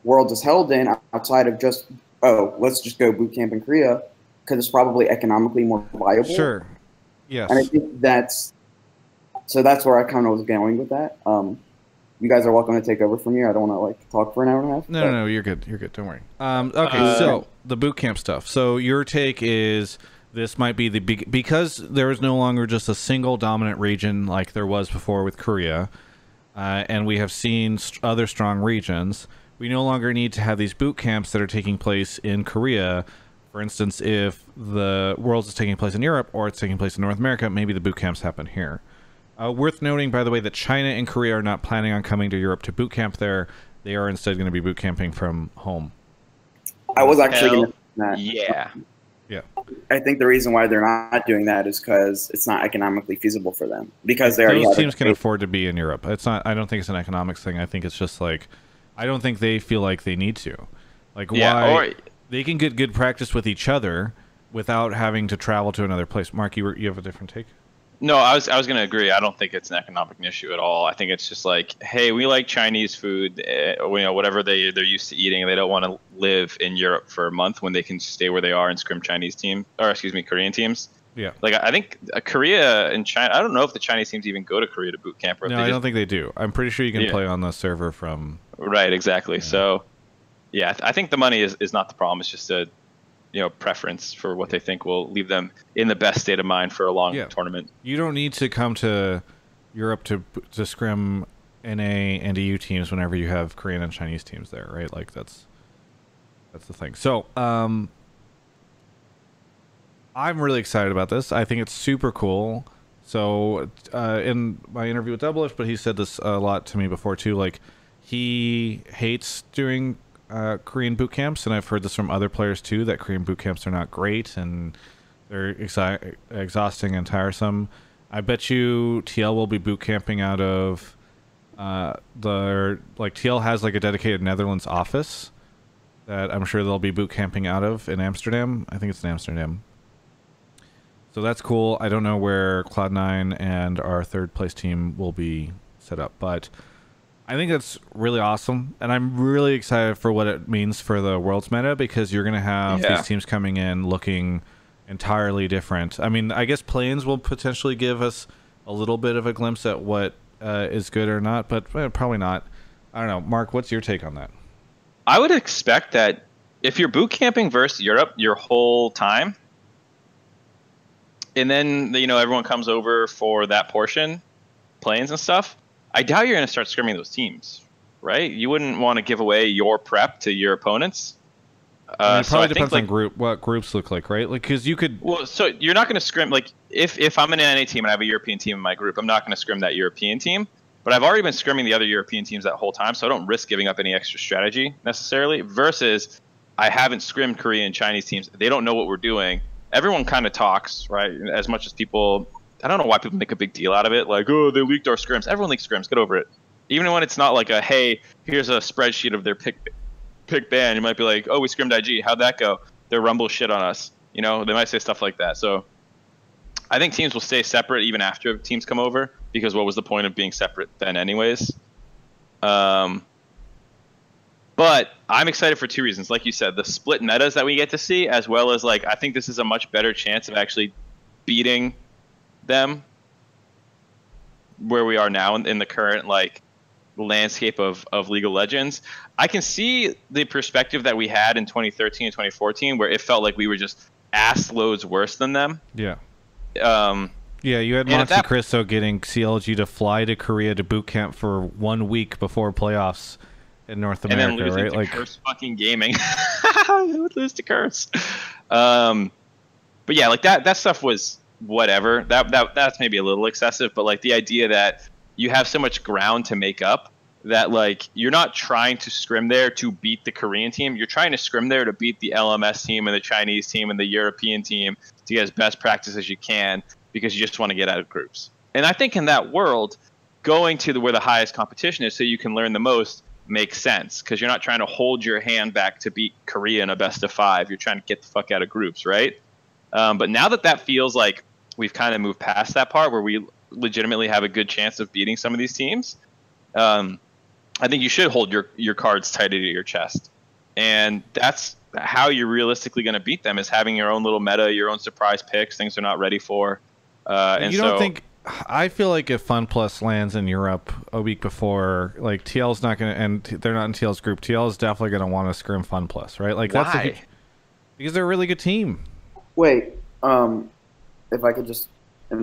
Worlds is held in, outside of just, oh, let's just go boot camp in Korea, because it's probably economically more viable. Sure, yes. And I think that's, so that's where I kind of was going with that. Um, you guys are welcome to take over from here. I don't want to like talk for an hour and a half. No, no, no, you're good. You're good. Don't worry. Um, okay, uh, so the boot camp stuff. So your take is this might be the big, because there is no longer just a single dominant region like there was before with Korea, Uh, and we have seen st- other strong regions. We no longer need to have these boot camps that are taking place in Korea. For instance, if the Worlds is taking place in Europe or it's taking place in North America, maybe the boot camps happen here. Uh, worth noting, by the way, that China and Korea are not planning on coming to Europe to boot camp there. They are instead going to be boot camping from home. I was actually going to that. Yeah. Yeah. I think the reason why they're not doing that is because it's not economically feasible for them. Because they those teams can afford to be in Europe. It's not. I don't think it's an economics thing. I think it's just like, I don't think they feel like they need to. Like yeah, why or... they can get good practice with each other without having to travel to another place. Mark, you were, you have a different take? No, I was I was going to agree. I don't think it's an economic issue at all. I think it's just like, hey, we like Chinese food, eh, or, you know, whatever they they're used to eating. They don't want to live in Europe for a month when they can stay where they are and scrim Chinese team, or excuse me, Korean teams. Yeah. Like I think Korea and China. I don't know if the Chinese teams even go to Korea to boot camp. Or no, I just, don't think they do. I'm pretty sure you can yeah. play on the server from. Right. Exactly. Yeah. So, yeah, I, th- I think the money is, is not the problem. It's just a, you know, preference for what they think will leave them in the best state of mind for a long yeah. tournament. You don't need to come to Europe to to scrim N A and E U teams whenever you have Korean and Chinese teams there, right? Like that's that's the thing. So um, I'm really excited about this. I think it's super cool. So uh, in my interview with Doublelift, but he said this a lot to me before too. Like he hates doing. Uh, Korean boot camps, and I've heard this from other players too, that Korean boot camps are not great and they're exi- exhausting and tiresome. I bet you T L will be boot camping out of uh, the like T L has like a dedicated Netherlands office that I'm sure they'll be boot camping out of in Amsterdam. I think it's in Amsterdam. So that's cool. I don't know where Cloud nine and our third place team will be set up, but I think that's really awesome, and I'm really excited for what it means for the Worlds meta, because you're going to have yeah. these teams coming in looking entirely different. I mean, I guess play-ins will potentially give us a little bit of a glimpse at what uh, is good or not, but uh, probably not. I don't know. Mark, what's your take on that? I would expect that if you're boot camping versus Europe your whole time, and then, you know, everyone comes over for that portion, play-ins and stuff, I doubt you're going to start scrimming those teams, right? You wouldn't want to give away your prep to your opponents. Uh, I mean, it probably so I depends think, on group, what groups look like, right? Like, because you could. Well, so you're not going to scrim. Like, if, if I'm an N A team and I have a European team in my group, I'm not going to scrim that European team. But I've already been scrimming the other European teams that whole time, so I don't risk giving up any extra strategy necessarily. Versus, I haven't scrimmed Korean and Chinese teams. They don't know what we're doing. Everyone kind of talks, right? As much as people. I don't know why people make a big deal out of it. Like, oh, they leaked our scrims. Everyone leaks scrims. Get over it. Even when it's not like a, hey, here's a spreadsheet of their pick pick ban. You might be like, oh, we scrimmed I G. How'd that go? They're rumble shit on us. You know, they might say stuff like that. So I think teams will stay separate even after teams come over, because what was the point of being separate then anyways? Um, But I'm excited for two reasons. Like you said, the split metas that we get to see, as well as, like, I think this is a much better chance of actually beating them where we are now in, in the current, like, landscape of, of League of Legends. I can see the perspective that we had in twenty thirteen and twenty fourteen, where it felt like we were just ass loads worse than them. Yeah. Um, yeah, you had Monte that... Cristo getting C L G to fly to Korea to boot camp for one week before playoffs in North America, and then losing right? to like... Curse fucking Gaming. Lose to Curse. Um, but yeah, like that that stuff was whatever. That that that's maybe a little excessive, but like the idea that you have so much ground to make up that like you're not trying to scrim there to beat the Korean team. You're trying to scrim there to beat the L M S team and the Chinese team and the European team to get as best practice as you can because you just want to get out of groups. And I think in that world, going to the, where the highest competition is so you can learn the most makes sense because you're not trying to hold your hand back to beat Korea in a best of five. You're trying to get the fuck out of groups, right? Um, but now that that feels like we've kind of moved past that part where we legitimately have a good chance of beating some of these teams, um, I think you should hold your, your cards tighter to your chest. And that's how you're realistically going to beat them, is having your own little meta, your own surprise picks, things they're not ready for. Uh, and you don't so, think... I feel like if FunPlus lands in Europe a week before, like, T L's not going to... And they're not in T L's group. T L's definitely going to want to scrim FunPlus, right? Like, why? That's a, because they're a really good team. Wait, um, if I could just...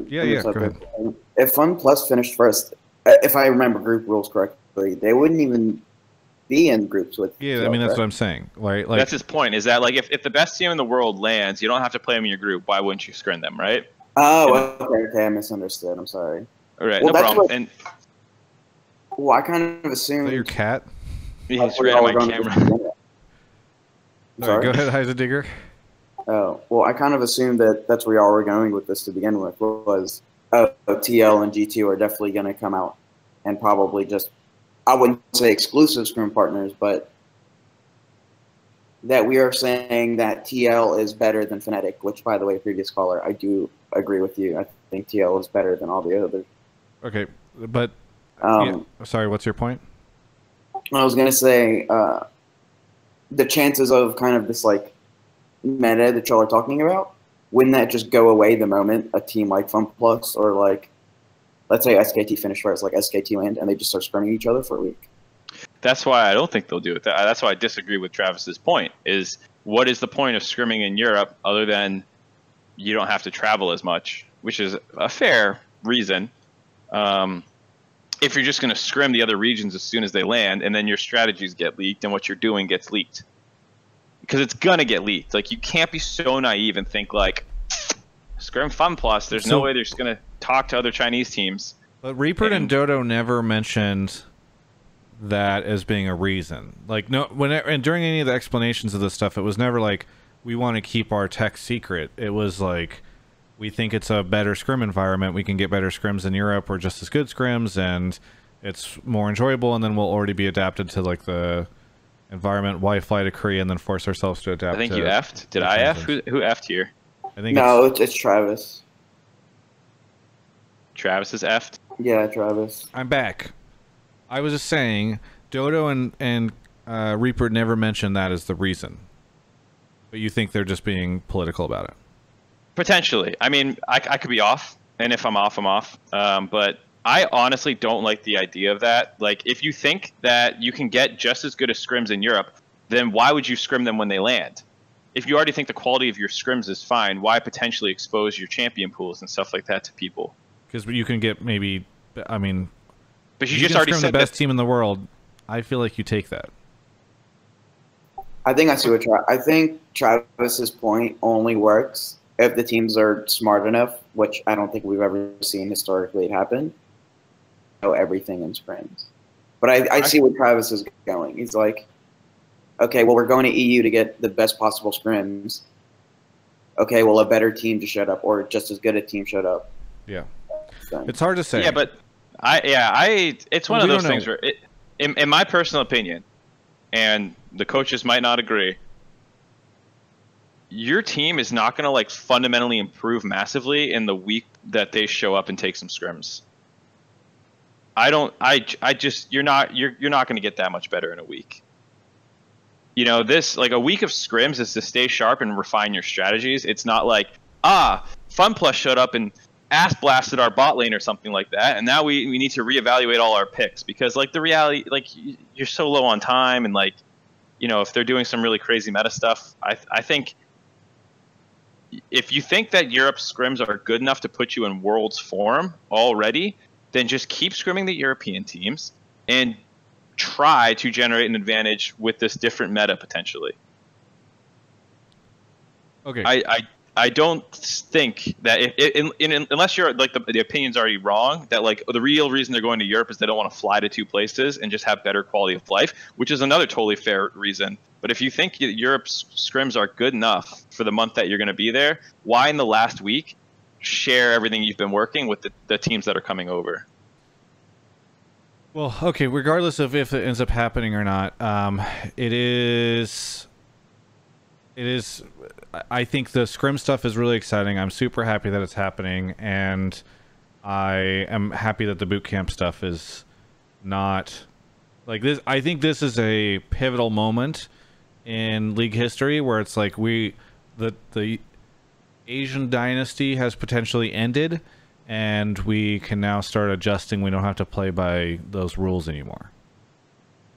Yeah, yeah, go ahead. If FunPlus finished first, if I remember group rules correctly, they wouldn't even be in groups with... Yeah, I mean, that's what I'm saying, right? Like, that's his point, is that, like, if, if the best team in the world lands, you don't have to play them in your group. Why wouldn't you scrim them, right? Oh, okay, okay, I misunderstood. I'm sorry. All right, well, no problem. What, and well, I kind of assumed... Is that your cat? Yeah, he's right on my camera. Sorry, sorry, go ahead, Heisendigger. Oh, well, I kind of assumed that that's where y'all were going with this to begin with, was, oh, T L and G two are definitely going to come out and probably just, I wouldn't say exclusive scrim partners, but that we are saying that T L is better than Fnatic, which, by the way, previous caller, I do agree with you. I think T L is better than all the others. Okay, but, um, yeah. Sorry, what's your point? I was going to say, uh, the chances of kind of this, like, meta that y'all are talking about, wouldn't that just go away the moment a team like FunPlus or, like, let's say S K T finish first, like S K T land, and they just start scrimming each other for a week? That's why I don't think they'll do it. That's why I disagree with Travis's point, is what is the point of scrimming in Europe other than you don't have to travel as much, which is a fair reason. Um, if you're just going to scrim the other regions as soon as they land, and then your strategies get leaked and what you're doing gets leaked. Because it's going to get leaked. Like, you can't be so naive and think, like, scrim FunPlus, there's so, no way they're just going to talk to other Chinese teams. But Reapered and, and Dodo never mentioned that as being a reason. Like, no, when it, and during any of the explanations of this stuff, it was never like, we want to keep our tech secret. It was like, we think it's a better scrim environment. We can get better scrims in Europe, or just as good scrims, and it's more enjoyable, and then we'll already be adapted to, like, the environment, Wi-Fi to Korea, and then force ourselves to adapt. I think to you effed. Did I eff? Who, who effed here? I think no, it's, it's Travis. Travis is effed? Yeah, Travis. I'm back. I was just saying, Dodo and, and uh, Reapered never mentioned that as the reason. But you think they're just being political about it? Potentially. I mean, I, I could be off, and if I'm off, I'm off. Um, but I honestly don't like the idea of that. Like, if you think that you can get just as good as scrims in Europe, then why would you scrim them when they land? If you already think the quality of your scrims is fine, why potentially expose your champion pools and stuff like that to people? Because you can get maybe, I mean, but you, you just already said the best team in the world. I feel like you take that. I think I see what Tra- I think Travis's point only works if the teams are smart enough, which I don't think we've ever seen historically happen. Know everything in scrims. But I, I see where Travis is going. He's like, okay, well, we're going to E U to get the best possible scrims. Okay, well, a better team just showed up, or just as good a team showed up. Yeah, so it's hard to say. Yeah, but I, yeah, I, it's one we of those things where, it, in, in my personal opinion, and the coaches might not agree, your team is not going to, like, fundamentally improve massively in the week that they show up and take some scrims. I don't. I. I just. You're not. You're. You're not going to get that much better in a week. you know, this, like, a week of scrims is to stay sharp and refine your strategies. It's not like, ah, FunPlus showed up and ass blasted our bot lane or something like that, and now we, we need to reevaluate all our picks, because, like, the reality, like, you're so low on time, and, like, you know, if they're doing some really crazy meta stuff, I, I think if you think that Europe's scrims are good enough to put you in Worlds form already, then just keep scrimming the European teams and try to generate an advantage with this different meta potentially. Okay. I, I, I don't think that if, in, in, unless you're like the, the opinion's already wrong, that like the real reason they're going to Europe is they don't want to fly to two places and just have better quality of life, which is another totally fair reason. But if you think Europe's scrims are good enough for the month that you're going to be there, why in the last week share everything you've been working with the, the teams that are coming over? Well, okay, regardless of if it ends up happening or not, um, it is... It is... I think the scrim stuff is really exciting. I'm super happy that it's happening, and I am happy that the bootcamp stuff is not... Like, this, I think this is a pivotal moment in League history where it's like we... The, the Asian dynasty has potentially ended, and we can now start adjusting. We don't have to play by those rules anymore.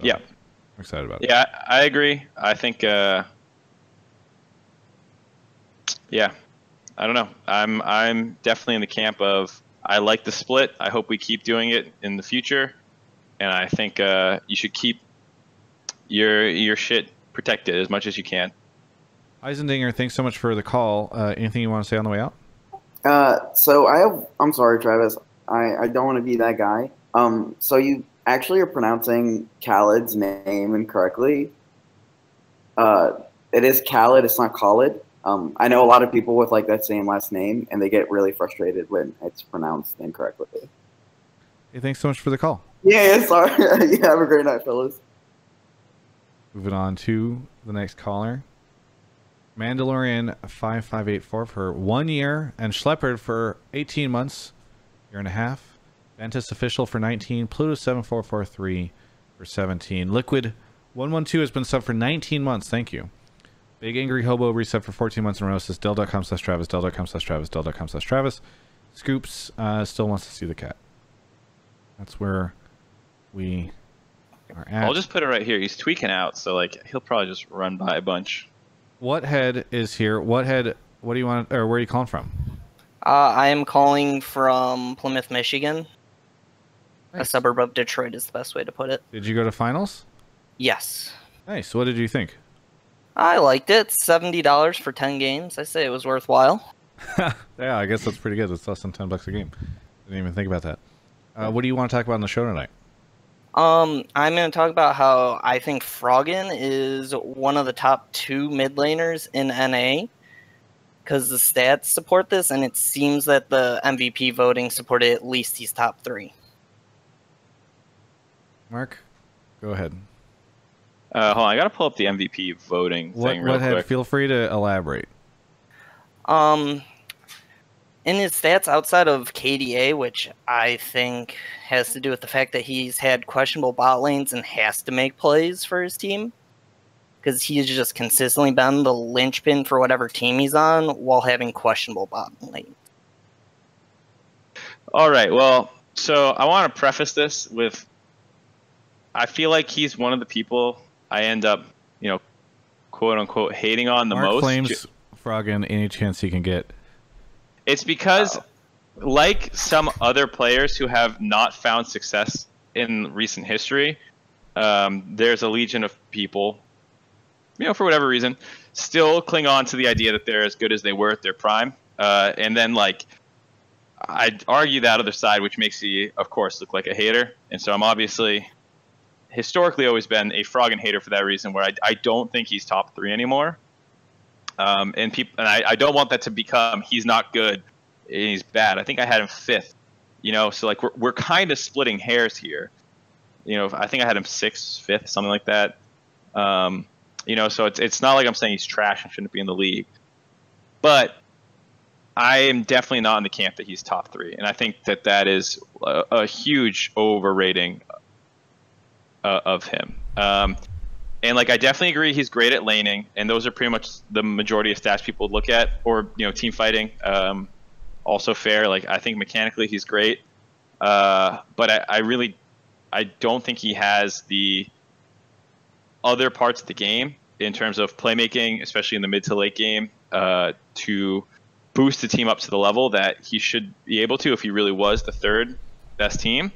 So, yeah. I'm excited about it. Yeah, I agree. I think... Uh... Yeah, I don't know. I'm I'm definitely in the camp of I like the split. I hope we keep doing it in the future, and I think uh, you should keep your your shit protected as much as you can. Eisendinger, thanks so much for the call. Uh, anything you want to say on the way out? Uh, so I have, I'm sorry, Travis. I, I don't want to be that guy. Um, so you actually are pronouncing Khaled's name incorrectly. Uh, it is Khaled. It's not Khaled. Um, I know a lot of people with like that same last name, and they get really frustrated when it's pronounced incorrectly. Hey, thanks so much for the call. Yeah, yeah, sorry. Yeah, have a great night, fellas. Moving on to the next caller. Mandalorian five five eight four for one year, and Schleppard for eighteen months, year and a half. Ventus Official for nineteen, Pluto seven four four three for seventeen. Liquid one one two has been subbed for nineteen months. Thank you. Big Angry Hobo reset for fourteen months in a row. Says Dell.com slash Travis, Dell.com slash Travis, Dell.com slash Travis. Scoops uh, still wants to see the cat. That's where we are at. I'll just put it right here. He's tweaking out, so like he'll probably just run by a bunch. What head is here? What head? What do you want? Or where are you calling from? Uh, I am calling from Plymouth, Michigan. Nice. A suburb of Detroit is the best way to put it. Did you go to finals? Yes. Nice. What did you think? I liked it. seventy dollars for ten games. I say it was worthwhile. Yeah, I guess that's pretty good. That's less than ten bucks a game. Didn't even think about that. Uh, what do you want to talk about on the show tonight? Um, I'm going to talk about how I think Froggen is one of the top two mid laners in N A because the stats support this, and it seems that the M V P voting supported at least these top three. Mark, go ahead. Uh, hold on, I gotta pull up the M V P voting what, thing real what head, quick. Feel free to elaborate. Um, in his stats outside of K D A, which I think has to do with the fact that he's had questionable bot lanes and has to make plays for his team, because he's just consistently been the linchpin for whatever team he's on while having questionable bot lanes. All right, well, so I want to preface this with I feel like he's one of the people I end up, you know, quote unquote, hating on the Mark most. Flames Froggen any chance he can get. It's because, wow. Like some other players who have not found success in recent history, um, there's a legion of people, you know, for whatever reason, still cling on to the idea that they're as good as they were at their prime. Uh, and then, like, I'd argue that other side, which makes you, of course, look like a hater. And so I'm obviously historically always been a Froggen hater for that reason, where I, I don't think he's top three anymore. Um, and people, and I, I don't want that to become he's not good and he's bad. I think I had him fifth, you know, so like we're, we're kind of splitting hairs here. You know, I think I had him sixth, fifth, something like that. Um, you know, so it's, it's not like I'm saying he's trash and shouldn't be in the league. But I am definitely not in the camp that he's top three. And I think that that is a, a huge overrating Uh, of him. Um, And like, I definitely agree he's great at laning, and those are pretty much the majority of stats people look at, or, you know, team fighting. Um, also fair. Like, I think mechanically he's great, uh, but I, I really, I don't think he has the other parts of the game in terms of playmaking, especially in the mid to late game, uh, to boost the team up to the level that he should be able to if he really was the third best team.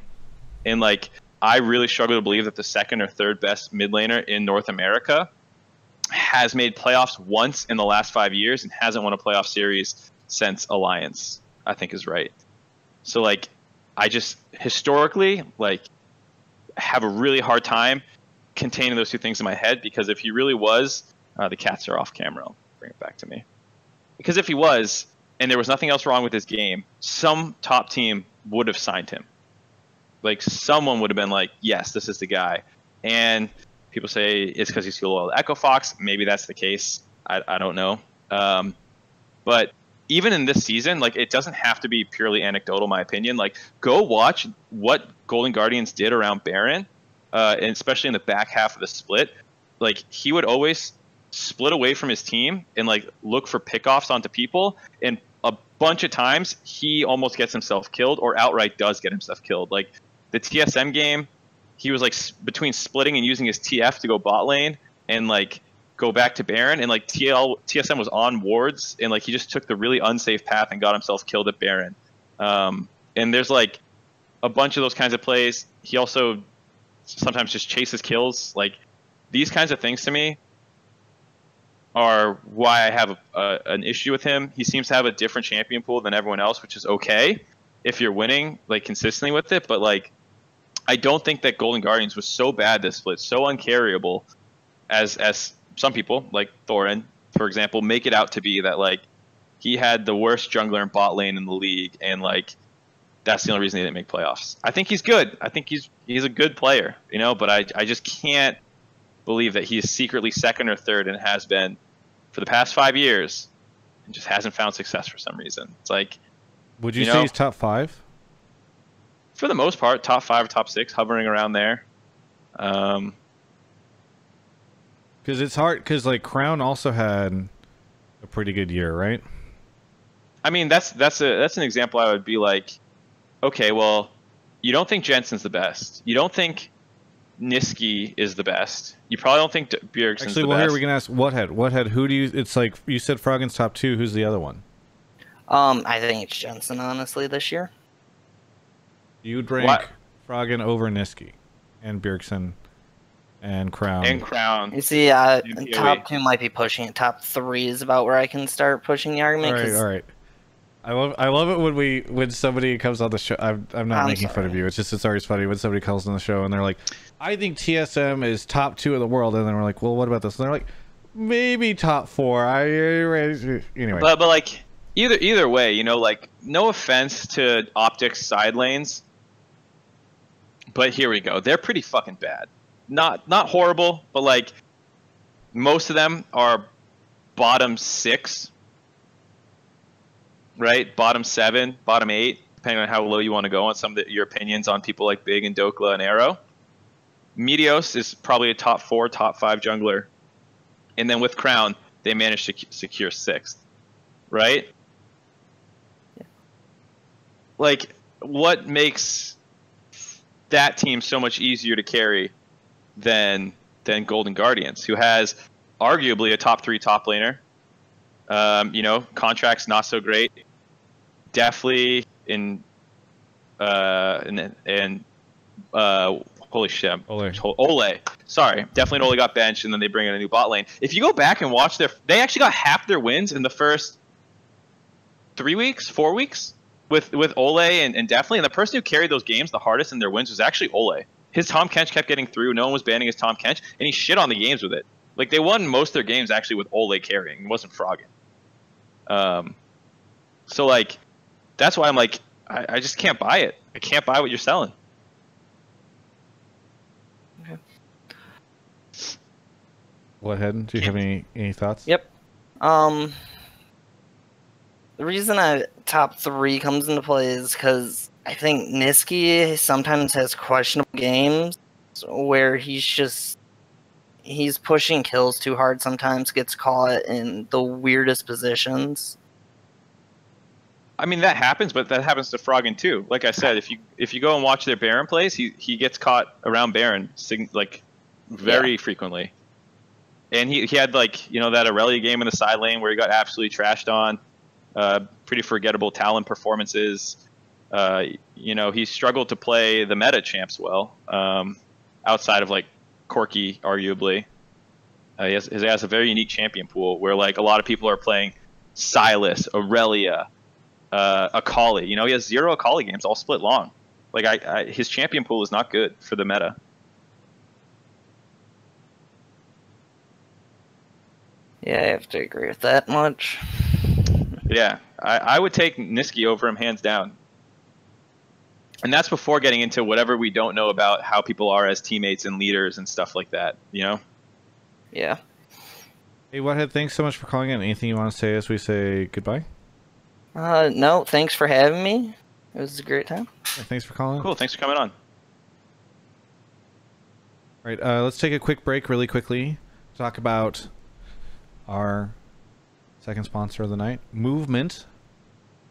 And like, I really struggle to believe that the second or third best mid laner in North America has made playoffs once in the last five years and hasn't won a playoff series since Alliance, I think is right. So like, I just historically like have a really hard time containing those two things in my head, because if he really was, uh, the cats are off camera. I'll bring it back to me. Because if he was, and there was nothing else wrong with his game, some top team would have signed him. Like, someone would have been like, yes, this is the guy. And people say it's because he's too loyal to Echo Fox. Maybe that's the case. I, I don't know. Um, but even in this season, like, it doesn't have to be purely anecdotal, in my opinion. Like, go watch what Golden Guardians did around Baron, uh, and especially in the back half of the split. Like, he would always split away from his team and like look for pickoffs onto people, and a bunch of times he almost gets himself killed or outright does get himself killed. Like the T S M game, he was like between splitting and using his T F to go bot lane and like go back to Baron, and like T L T S M was on wards, and like he just took the really unsafe path and got himself killed at Baron. Um, and there's like a bunch of those kinds of plays. He also sometimes just chases kills. Like these kinds of things to me are why I have a, uh, an issue with him. He seems to have a different champion pool than everyone else, which is okay if you're winning like consistently with it. But like, I don't think that Golden Guardians was so bad this split, so uncarryable, as as some people like Thorin, for example, make it out to be, that like he had the worst jungler and bot lane in the league, and like that's the only reason they didn't make playoffs. I think he's good. I think he's he's a good player, you know. But I I just can't believe that he is secretly second or third and has been for the past five years and just hasn't found success for some reason. It's like, would you, you say know, he's top five? For the most part, top five or top six, hovering around there. Um, because it's hard, because like Crown also had a pretty good year, right? I mean, that's that's a that's an example. I would be like, okay, well, you don't think Jensen's the best. You don't think Nisqy is the best. You probably don't think Bjergsen's Actually, the well, best. Actually, well, here we can ask Whathead. Whathead, who do you... It's like, you said Froggen's top two. Who's the other one? Um, I think it's Jensen, honestly, this year. You'd rank what? Froggen over Nisqy and Bjergsen and Crown. And Crown. You see, uh, top two might be pushing it. Top three is about where I can start pushing the argument. All right, all right. I love, I love it when we when somebody comes on the show. I'm, I'm not I'm making sorry. fun of you. It's just, it's always funny when somebody calls on the show and they're like, I think T S M is top two in the world. And then we're like, well, what about this? And they're like, maybe top four. I, anyway. But, but like, either either way, you know, like, no offense to Optic's side lanes, but here we go. They're pretty fucking bad. Not, not horrible, but like, most of them are bottom six. Right, bottom seven, bottom eight, depending on how low you want to go on some of the, your opinions on people like Big and Dokla and Arrow. Meteos is probably a top four, top five jungler, and then with Crown, they managed to secure sixth. Right? Yeah. Like, what makes that team so much easier to carry than than Golden Guardians, who has arguably a top three top laner? Um, you know, contracts not so great. Definitely in, uh, and and uh, holy shit, Ole. Ole. Sorry, definitely Ole got benched, and then they bring in a new bot lane. If you go back and watch their, they actually got half their wins in the first three weeks, four weeks with with Ole and and definitely. And the person who carried those games the hardest in their wins was actually Ole. His Tom Kench kept getting through. No one was banning his Tom Kench, and he shit on the games with it. Like, they won most of their games actually with Ole carrying. It wasn't Froggen. Um, so like, that's why I'm like, I, I just can't buy it. I can't buy what you're selling. Okay. What, Hedden? Do you have any any thoughts? Yep. Um, the reason I top three comes into play is because I think Nisqy sometimes has questionable games where he's just he's pushing kills too hard sometimes, gets caught in the weirdest positions. I mean, that happens, but that happens to Froggen too. Like I said, if you if you go and watch their Baron plays, he he gets caught around Baron like very yeah. frequently. And he, he had like you know that Aurelia game in the side lane where he got absolutely trashed on. Uh, pretty forgettable Talon performances. Uh, you know he struggled to play the meta champs well, um, outside of like Corki, arguably. Uh, he, has, he has a very unique champion pool where like a lot of people are playing Sylas, Aurelia. Uh, Akali, you know, he has zero Akali games, all split long. Like, I, I, his champion pool is not good for the meta. Yeah, I have to agree with that much. Yeah, I, I would take Nisqy over him hands down. And that's before getting into whatever we don't know about how people are as teammates and leaders and stuff like that, you know? Yeah. Hey, Whathead, thanks so much for calling in. Anything you want to say as we say goodbye? Uh, no, thanks for having me. It was a great time. Yeah, thanks for calling. Cool, thanks for coming on. All right, uh, let's take a quick break really quickly to talk about our second sponsor of the night, Movement.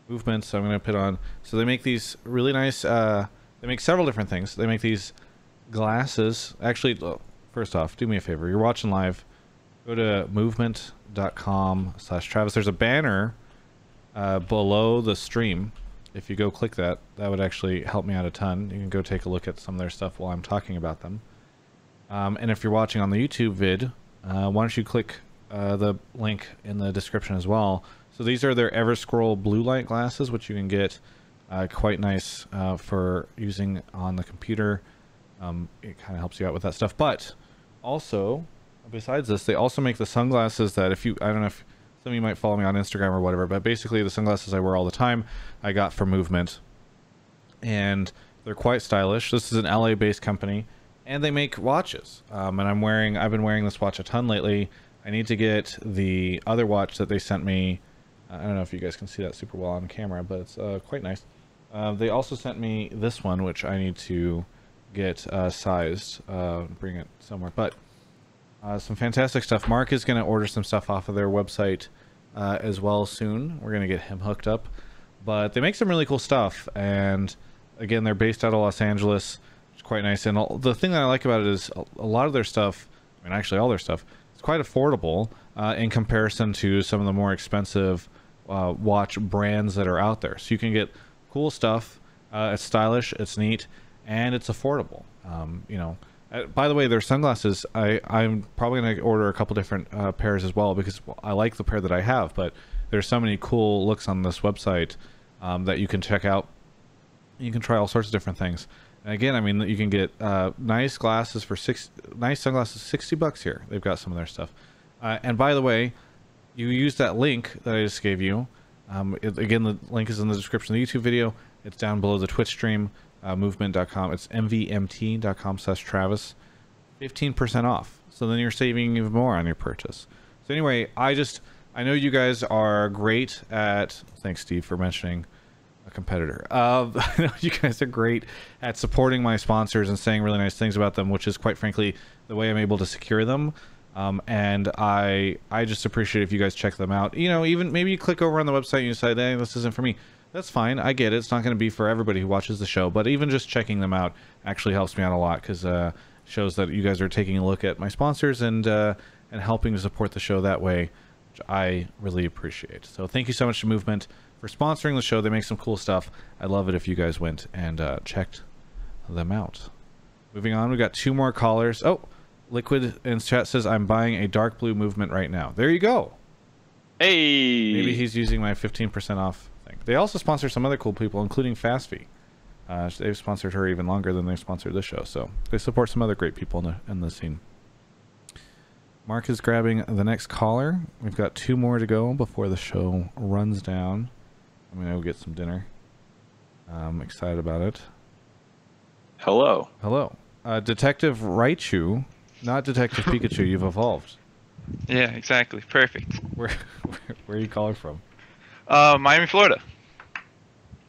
Movement, so I'm going to put on. So they make these really nice, uh, they make several different things. They make these glasses. Actually, first off, do me a favor. You're watching live. Go to movement dot com slash Travis. There's a banner Uh, below the stream. If you go click that, that would actually help me out a ton. You can go take a look at some of their stuff while I'm talking about them. Um, and if you're watching on the YouTube vid, uh, why don't you click uh, the link in the description as well. So these are their Everscroll blue light glasses, which you can get uh, quite nice uh, for using on the computer. Um, it kind of helps you out with that stuff. But also, besides this, they also make the sunglasses that if you, I don't know if some of you might follow me on Instagram or whatever, but basically the sunglasses I wear all the time, I got from Movement. And they're quite stylish. This is an L A-based company, and they make watches. Um, and I'm wearing, I've been wearing this watch a ton lately. I need to get the other watch that they sent me. I don't know if you guys can see that super well on camera, but it's uh, quite nice. Uh, they also sent me this one, which I need to get uh, sized, uh, bring it somewhere. But Uh, some fantastic stuff. Mark is going to order some stuff off of their website uh, as well soon. We're going to get him hooked up. But they make some really cool stuff. And again, they're based out of Los Angeles, which is quite nice. And the thing that I like about it is a lot of their stuff, I mean, actually all their stuff, it's quite affordable uh, in comparison to some of the more expensive uh, watch brands that are out there. So you can get cool stuff. Uh, it's stylish, it's neat, and it's affordable. Um, you know, by the way, their sunglasses, I, I'm probably going to order a couple different uh, pairs as well, because I like the pair that I have, but there's so many cool looks on this website um, that you can check out. You can try all sorts of different things. And again, I mean, you can get uh, nice glasses for six, nice sunglasses, sixty bucks here. They've got some of their stuff. Uh, and by the way, you use that link that I just gave you. Um, it, again, the link is in the description of the YouTube video. It's down below the Twitch stream. Uh, movement dot com. It's M V M T dot com slash Travis. fifteen percent off. So then you're saving even more on your purchase. So anyway, I just, I know you guys are great at, thanks Steve for mentioning a competitor. Uh, I know you guys are great at supporting my sponsors and saying really nice things about them, which is quite frankly the way I'm able to secure them. Um, and I, I just appreciate if you guys check them out. You know, even maybe you click over on the website and you decide, hey, this isn't for me. That's fine. I get it. It's not going to be for everybody who watches the show, but even just checking them out actually helps me out a lot, because uh, shows that you guys are taking a look at my sponsors and uh, and helping to support the show that way, which I really appreciate. So thank you so much to Movement for sponsoring the show. They make some cool stuff. I'd love it if you guys went and uh, checked them out. Moving on, we got two more callers. Oh, Liquid in chat says, I'm buying a dark blue Movement right now. There you go. Hey. Maybe he's using my fifteen percent off. They also sponsor some other cool people, including Fastfee. Uh, they've sponsored her even longer than they've sponsored this show, so they support some other great people in the, in the scene. Mark is grabbing the next caller. We've got two more to go before the show runs down. I'm going to go get some dinner. I'm excited about it. Hello. Hello. Uh, Detective Raichu, not Detective Pikachu. You've evolved. Yeah, exactly. Perfect. Where, where, where are you calling from? Uh, Miami, Florida.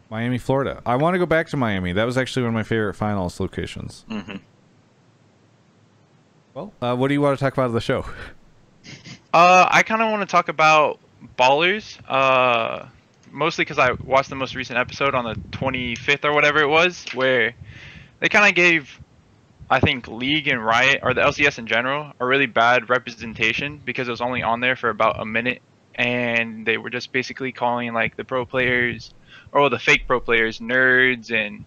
Miami, Florida. I want to go back to Miami. That was actually one of my favorite finals locations. Mm-hmm. Well, uh, what do you want to talk about on the show? Uh, I kind of want to talk about Ballers, uh, mostly because I watched the most recent episode on the twenty-fifth or whatever it was, where they kind of gave, I think, League and Riot, or the L C S in general, a really bad representation because it was only on there for about a minute, and they were just basically calling, like, the pro players, or the fake pro players, nerds, and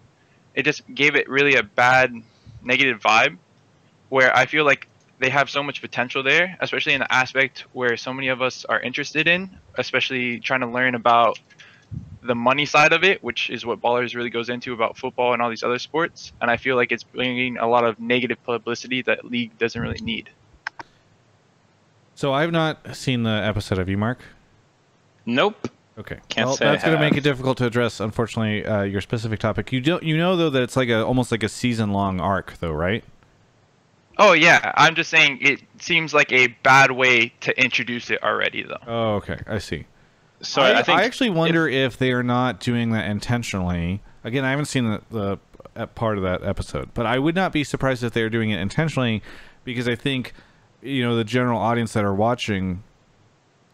it just gave it really a bad, negative vibe, where I feel like they have so much potential there, especially in the aspect where so many of us are interested in, especially trying to learn about the money side of it, which is what Ballers really goes into about football and all these other sports. And I feel like it's bringing a lot of negative publicity that League doesn't really need. So I've not seen the episode. Have you, Mark? Nope. Okay. Can't well, say that's going to make it difficult to address, unfortunately, uh, your specific topic. You don't, you know, though, that it's like a, almost like a season-long arc, though, right? Oh, yeah. I'm just saying it seems like a bad way to introduce it already, though. Oh, okay. I see. So I, I, think I actually wonder if, if they are not doing that intentionally. Again, I haven't seen the, the part of that episode, but I would not be surprised if they're doing it intentionally, because I think, you know, the general audience that are watching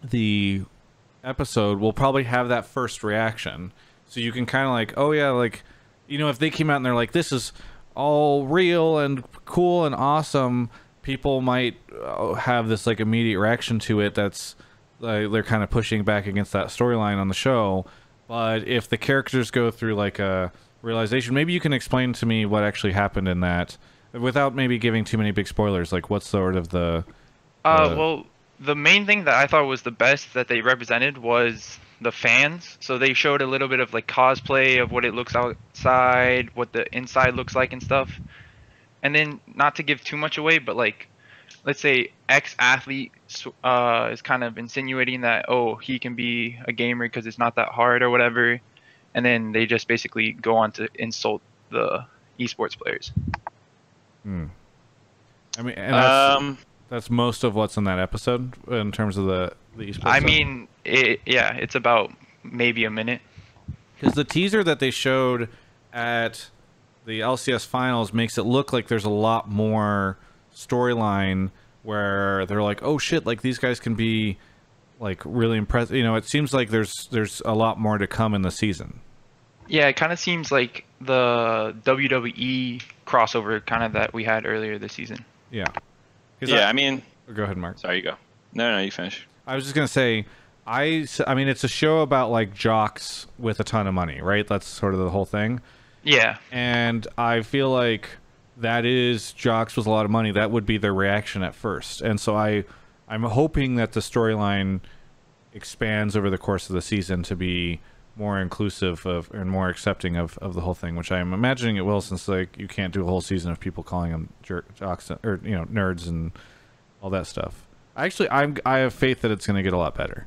the episode will probably have that first reaction. So you can kind of like, oh, yeah, like, you know, if they came out and they're like, this is all real and cool and awesome, people might uh, have this like immediate reaction to it. That's uh, they're kind of pushing back against that storyline on the show. But if the characters go through like a realization, maybe you can explain to me what actually happened in that without maybe giving too many big spoilers. Like what's sort of the, the... Uh, well, the main thing that I thought was the best that they represented was the fans. So they showed a little bit of like cosplay of what it looks outside, what the inside looks like and stuff. And then, not to give too much away, but like, let's say X athlete uh, is kind of insinuating that, oh, he can be a gamer because it's not that hard or whatever. And then they just basically go on to insult the esports players. Hmm. I mean, and that's, um, that's most of what's in that episode in terms of the, the esports. I mean, It, yeah, it's about maybe a minute. Because the teaser that they showed at the L C S finals makes it look like there's a lot more storyline where they're like, oh shit, like these guys can be like really impressive. You know, it seems like there's there's a lot more to come in the season. Yeah, it kind of seems like the W W E crossover kind of that we had earlier this season. Yeah. Yeah, I, I mean... Go ahead, Mark. Sorry, you go. No, no, you finish. I was just going to say... I, I mean, it's a show about, like, jocks with a ton of money, right? That's sort of the whole thing. Yeah. And I feel like that is jocks with a lot of money. That would be their reaction at first. And so I, I'm hoping that the storyline expands over the course of the season to be more inclusive of and more accepting of, of the whole thing, which I'm imagining it will, since, like, you can't do a whole season of people calling them jerk, jocks or, you know, nerds and all that stuff. Actually, I'm, I have faith that it's going to get a lot better.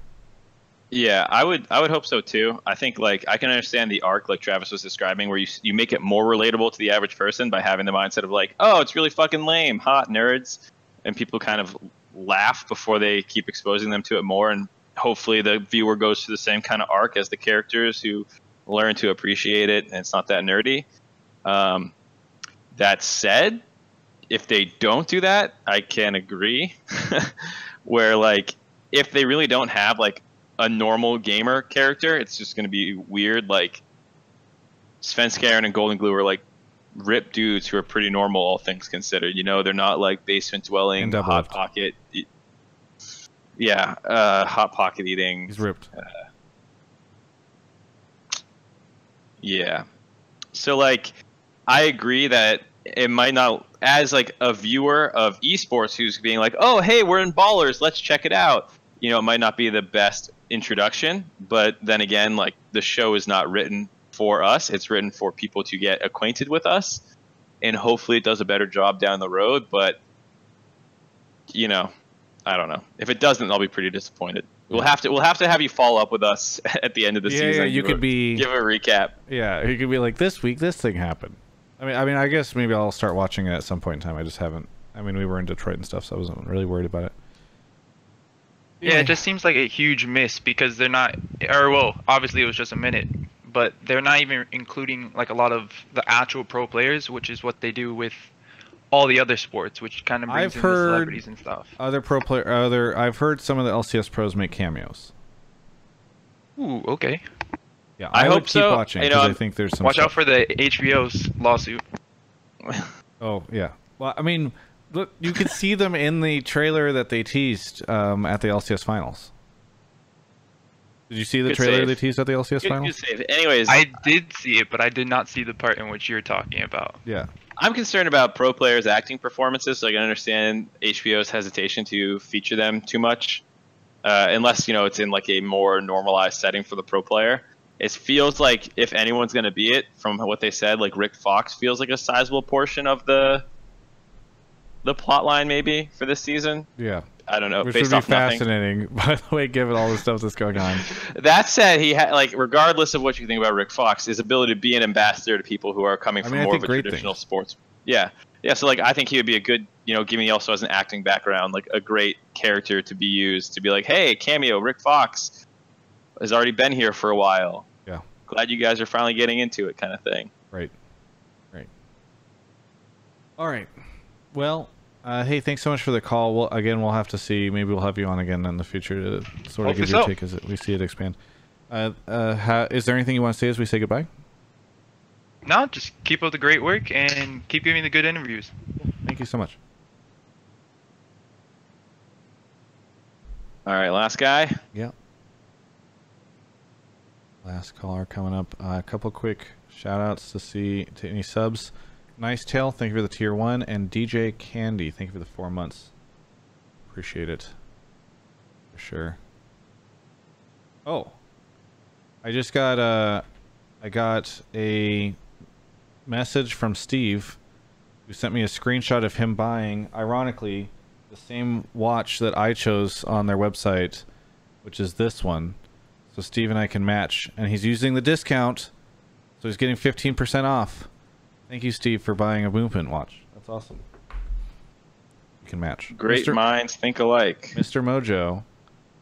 Yeah, I would I would hope so too. I think like I can understand the arc like Travis was describing, where you you make it more relatable to the average person by having the mindset of like, oh, it's really fucking lame, hot nerds, and people kind of laugh before they keep exposing them to it more, and hopefully the viewer goes through the same kind of arc as the characters who learn to appreciate it and it's not that nerdy. Um, that said, if they don't do that, I can agree, where like if they really don't have like a normal gamer character, it's just going to be weird. Like Svenskeren and Golden Glue are like rip dudes who are pretty normal, all things considered. You know, they're not like basement dwelling, hot pocket. Yeah, uh, hot pocket eating. He's ripped. Uh, yeah. So like, I agree that it might not, as like a viewer of esports who's being like, oh hey, we're in Ballers, let's check it out. You know, it might not be the best introduction, but then again, like the show is not written for us. It's written for people to get acquainted with us, and hopefully it does a better job down the road. But, you know, I don't know. If it doesn't, I'll be pretty disappointed. We'll have to we'll have to have you follow up with us at the end of the yeah, season. Yeah, you could be give a recap. Yeah, you could be like, this week this thing happened. I mean, I mean, I guess maybe I'll start watching it at some point in time. I just haven't. I mean, we were in Detroit and stuff, so I wasn't really worried about it. Yeah, it just seems like a huge miss because they're not, or well, obviously it was just a minute, but they're not even including like a lot of the actual pro players, which is what they do with all the other sports, which kind of brings I've in the celebrities and stuff. Other pro player, other I've heard some of the L C S pros make cameos. Ooh, okay. Yeah, I, I hope keep so. Watching, you know, I think there's some watch stuff. Out for the H B O's lawsuit. Oh yeah. Well, I mean, look, you could see them in the trailer that they teased um, at the L C S finals. Did you see the good trailer save. They teased at the L C S good, finals? Good Anyways, I did see it, but I did not see the part in which you're talking about. Yeah. I'm concerned about pro players' acting performances, so I can understand H B O's hesitation to feature them too much, uh, unless you know it's in like a more normalized setting for the pro player. It feels like if anyone's going to be it, from what they said, like Rick Fox feels like a sizable portion of the the plot line maybe for this season. Yeah. I don't know. Which based would be fascinating, nothing. By the way, given all the stuff that's going on. That said, he had like, regardless of what you think about Rick Fox, his ability to be an ambassador to people who are coming from I mean, more of a traditional things. Sports. Yeah, yeah. So like, I think he would be a good, you know, given he also has an acting background, like a great character to be used to be like, hey, cameo, Rick Fox has already been here for a while. Yeah. Glad you guys are finally getting into it, kind of thing. Right. Right. All right. Well. Uh, hey, thanks so much for the call. We'll, again, we'll have to see. Maybe we'll have you on again in the future to sort of give your take as we see it expand. Uh, uh, how, is there anything you want to say as we say goodbye? No, just keep up the great work and keep giving the good interviews. Thank you so much. All right, last guy. Yeah. Last caller coming up. Uh, a couple quick shout-outs to see to any subs. Nice Tail, thank you for the tier one, and D J Candy, thank you for the four months. Appreciate it. For sure. Oh. I just got a, I got a message from Steve, who sent me a screenshot of him buying, ironically, the same watch that I chose on their website, which is this one. So Steve and I can match, and he's using the discount, so he's getting fifteen percent off. Thank you, Steve, for buying a Movement watch. That's awesome. You can match. Great Mister minds think alike. Mister Mojo,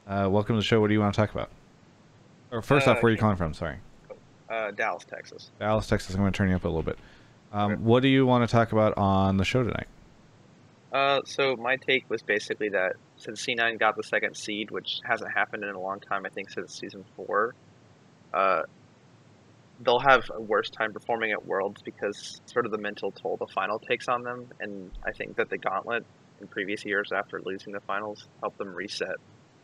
uh, welcome to the show. What do you want to talk about? Or first uh, off, where are you calling from? Sorry. Uh, Dallas, Texas. Dallas, Texas. I'm going to turn you up a little bit. Um, okay. What do you want to talk about on the show tonight? Uh, so my take was basically that since C nine got the second seed, which hasn't happened in a long time, I think since season four, uh, they'll have a worse time performing at Worlds because sort of the mental toll the final takes on them, and I think that the gauntlet in previous years after losing the finals helped them reset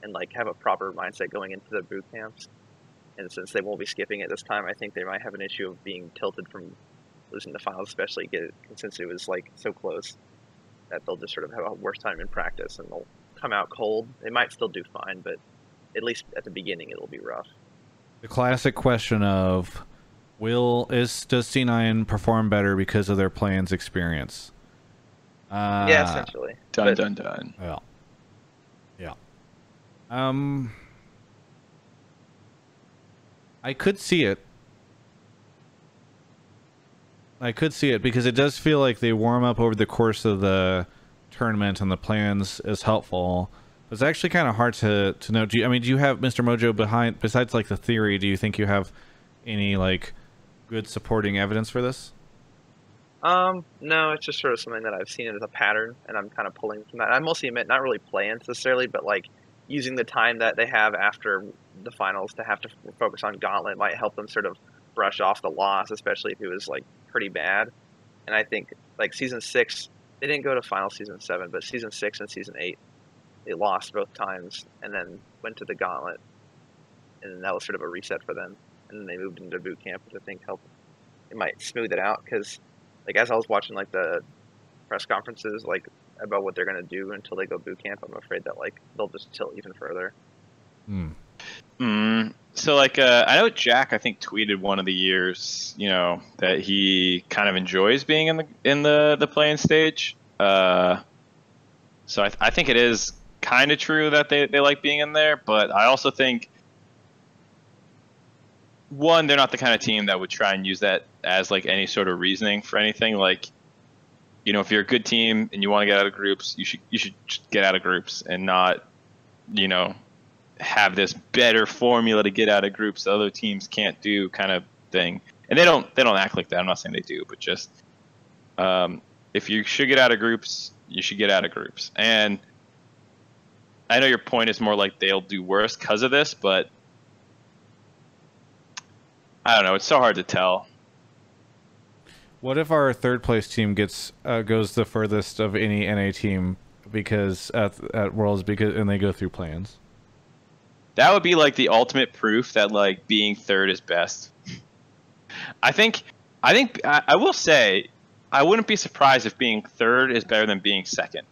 and like have a proper mindset going into the boot camps. And since they won't be skipping it this time, I think they might have an issue of being tilted from losing the finals, especially get it, since it was like so close that they'll just sort of have a worse time in practice and they'll come out cold. They might still do fine, but at least at the beginning it'll be rough. The classic question of Will is does C nine perform better because of their plan's experience? Uh, yeah, essentially. Dun but, dun dun. Well, yeah. Um, I could see it. I could see it because it does feel like they warm up over the course of the tournament, and the plans is helpful. But it's actually kind of hard to to know. Do you, I mean, do you have Mister Mojo behind? Besides, like the theory, do you think you have any like good supporting evidence for this? Um, no, it's just sort of something that I've seen as a pattern, and I'm kind of pulling from that. I mostly admit not really playing necessarily, but like using the time that they have after the finals to have to focus on Gauntlet might help them sort of brush off the loss, especially if it was like pretty bad. And I think like season six, they didn't go to final season seven, but season six and season eight, they lost both times and then went to the Gauntlet. And that was sort of a reset for them. And they moved into boot camp, which I think helped. It might smooth it out because, like, as I was watching like the press conferences, like about what they're gonna do until they go boot camp, I'm afraid that like they'll just tilt even further. Hmm. Mm. So like, uh, I know Jack, I think, tweeted one of the years, you know, that he kind of enjoys being in the in the the playing stage. Uh, so I th I think it is kind of true that they they like being in there, but I also think, one, they're not the kind of team that would try and use that as like any sort of reasoning for anything. Like, you know, if you're a good team and you want to get out of groups, you should you should get out of groups and not, you know, have this better formula to get out of groups that other teams can't do kind of thing. And they don't they don't act like that. I'm not saying they do, but just um, if you should get out of groups, you should get out of groups. And I know your point is more like they'll do worse because of this, but I don't know. It's so hard to tell. What if our third place team gets uh, goes the furthest of any N A team because at, at Worlds because and they go through plans? That would be like the ultimate proof that like being third is best. I think I think I, I will say I wouldn't be surprised if being third is better than being second,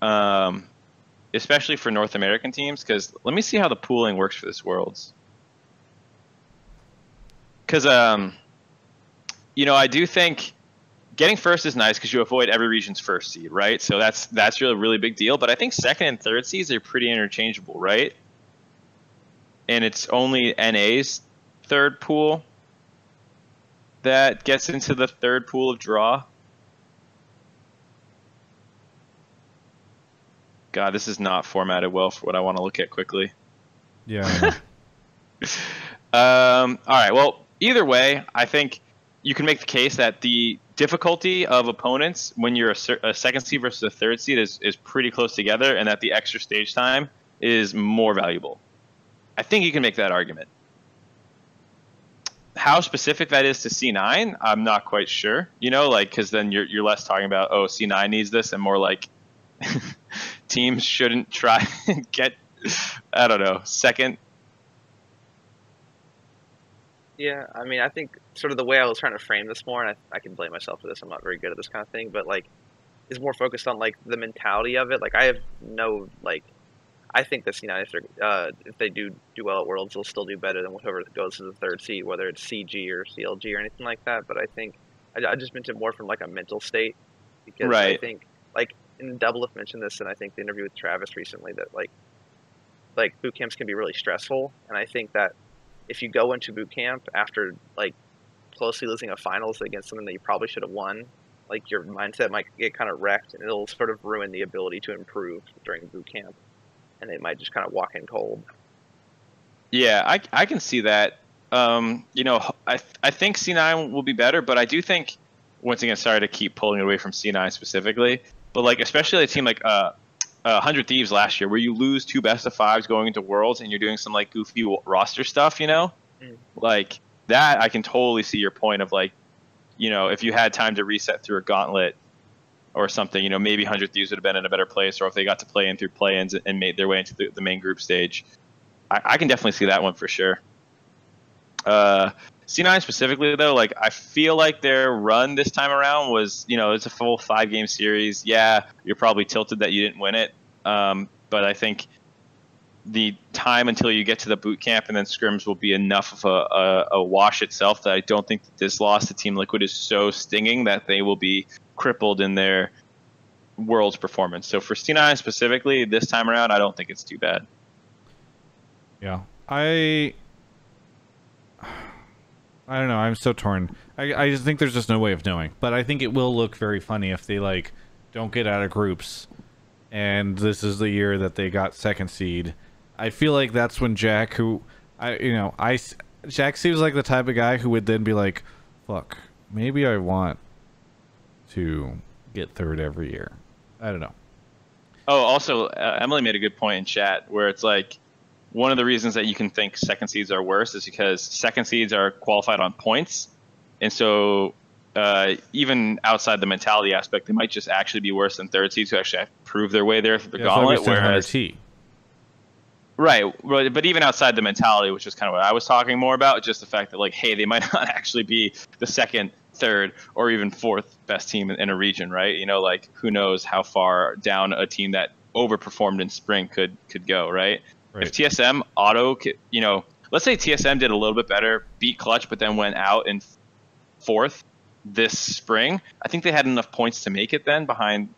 um, especially for North American teams. Because let me see how the pooling works for this Worlds. Because um. You know, I do think getting first is nice because you avoid every region's first seed, right? So that's that's really a really big deal. But I think second and third seeds are pretty interchangeable, right? And it's only N A's third pool that gets into the third pool of draw. God, this is not formatted well for what I want to look at quickly. Yeah. um, all right. Well, either way, I think you can make the case that the difficulty of opponents when you're a, a second seed versus a third seed is, is pretty close together, and that the extra stage time is more valuable. I think you can make that argument. How specific that is to C nine, I'm not quite sure. You know, like, because then you're, you're less talking about, oh, C nine needs this, and more like teams shouldn't try and get, I don't know, second. Yeah, I mean, I think sort of the way I was trying to frame this more, and I, I can blame myself for this, I'm not very good at this kind of thing, but, like, is more focused on, like, the mentality of it. Like, I have no, like, I think that, you know, if, uh, if they do do well at Worlds, they'll still do better than whoever goes to the third seed, whether it's C G or C L G or anything like that. But I think, I, I just meant it more from, like, a mental state. Because right. I think, like, and Doublelift mentioned this, and I think the interview with Travis recently, that, like, like, boot camps can be really stressful, and I think that if you go into boot camp after like closely losing a finals against something that you probably should have won, like your mindset might get kind of wrecked, and it'll sort of ruin the ability to improve during boot camp, and they might just kind of walk in cold. Yeah, I, I can see that. Um, you know, I I think C nine will be better, but I do think, once again, sorry to keep pulling away from C nine specifically, but like especially a team like uh. Uh, one hundred Thieves last year, where you lose two best of fives going into Worlds and you're doing some like goofy roster stuff, you know? Mm. Like that, I can totally see your point of like, you know, if you had time to reset through a gauntlet or something, you know, maybe one hundred Thieves would have been in a better place, or if they got to play in through play-ins and made their way into the, the main group stage. I, I can definitely see that one for sure. Uh, C nine specifically, though, like I feel like their run this time around was, you know, it's a full five-game series. Yeah, you're probably tilted that you didn't win it, um, but I think the time until you get to the boot camp and then scrims will be enough of a, a, a wash itself that I don't think that this loss to Team Liquid is so stinging that they will be crippled in their World's performance. So for C nine specifically, this time around, I don't think it's too bad. Yeah, I... I don't know. I'm so torn. I, I just think there's just no way of knowing. But I think it will look very funny if they, like, don't get out of groups. And this is the year that they got second seed. I feel like that's when Jack, who, I you know, I, Jack seems like the type of guy who would then be like, fuck, maybe I want to get third every year. I don't know. Oh, also, uh, Emily made a good point in chat where it's like, one of the reasons that you can think second seeds are worse is because second seeds are qualified on points. And so uh, even outside the mentality aspect, they might just actually be worse than third seeds who actually have to prove their way there through the yeah, gauntlet. Whereas, T. Right. But even outside the mentality, which is kind of what I was talking more about, just the fact that, like, hey, they might not actually be the second, third, or even fourth best team in a region, right? You know, like, who knows how far down a team that overperformed in spring could could go, right? Right. If T S M auto, you know, let's say T S M did a little bit better, beat Clutch, but then went out in fourth this spring, I think they had enough points to make it then behind,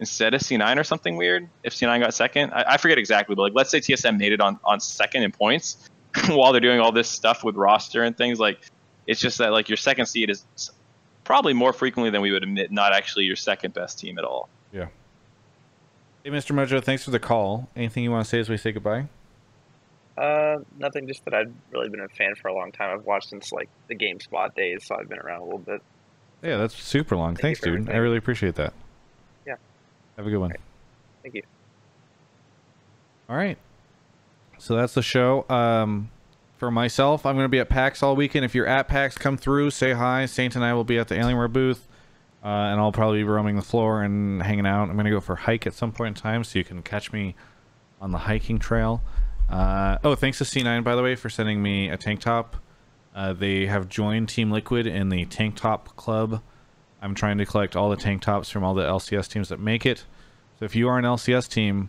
instead of C nine or something weird, if C nine got second. I, I forget exactly, but like, let's say T S M made it on, on second in points while they're doing all this stuff with roster and things. Like, it's just that, like, your second seed is probably more frequently than we would admit not actually your second best team at all. Yeah. Hey, Mister Mojo, thanks for the call. Anything you want to say as we say goodbye? Uh, nothing, just that I've really been a fan for a long time. I've watched since, like, the GameSpot days, so I've been around a little bit. Yeah, that's super long. Thank Thanks, dude. Everything. I really appreciate that. Yeah. Have a good one. Right. Thank you. All right. So that's the show. Um, for myself, I'm going to be at PAX all weekend. If you're at PAX, come through, say hi. Saint and I will be at the Alienware booth, uh, and I'll probably be roaming the floor and hanging out. I'm going to go for a hike at some point in time, so you can catch me on the hiking trail. Uh, oh, thanks to C nine, by the way, for sending me a tank top. Uh, they have joined Team Liquid in the tank top club. I'm trying to collect all the tank tops from all the L C S teams that make it. So if you are an L C S team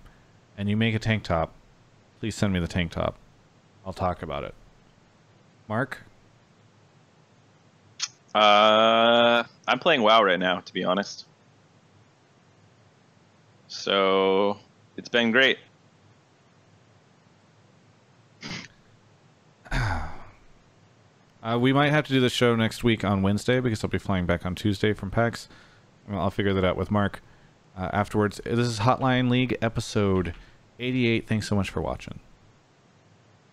and you make a tank top, please send me the tank top. I'll talk about it. Mark? Uh, I'm playing WoW right now, to be honest. So it's been great. Uh, we might have to do the show next week on Wednesday, because I'll be flying back on Tuesday from PAX. I'll figure that out with Mark uh, afterwards. This is Hotline League episode eighty-eight. Thanks so much for watching.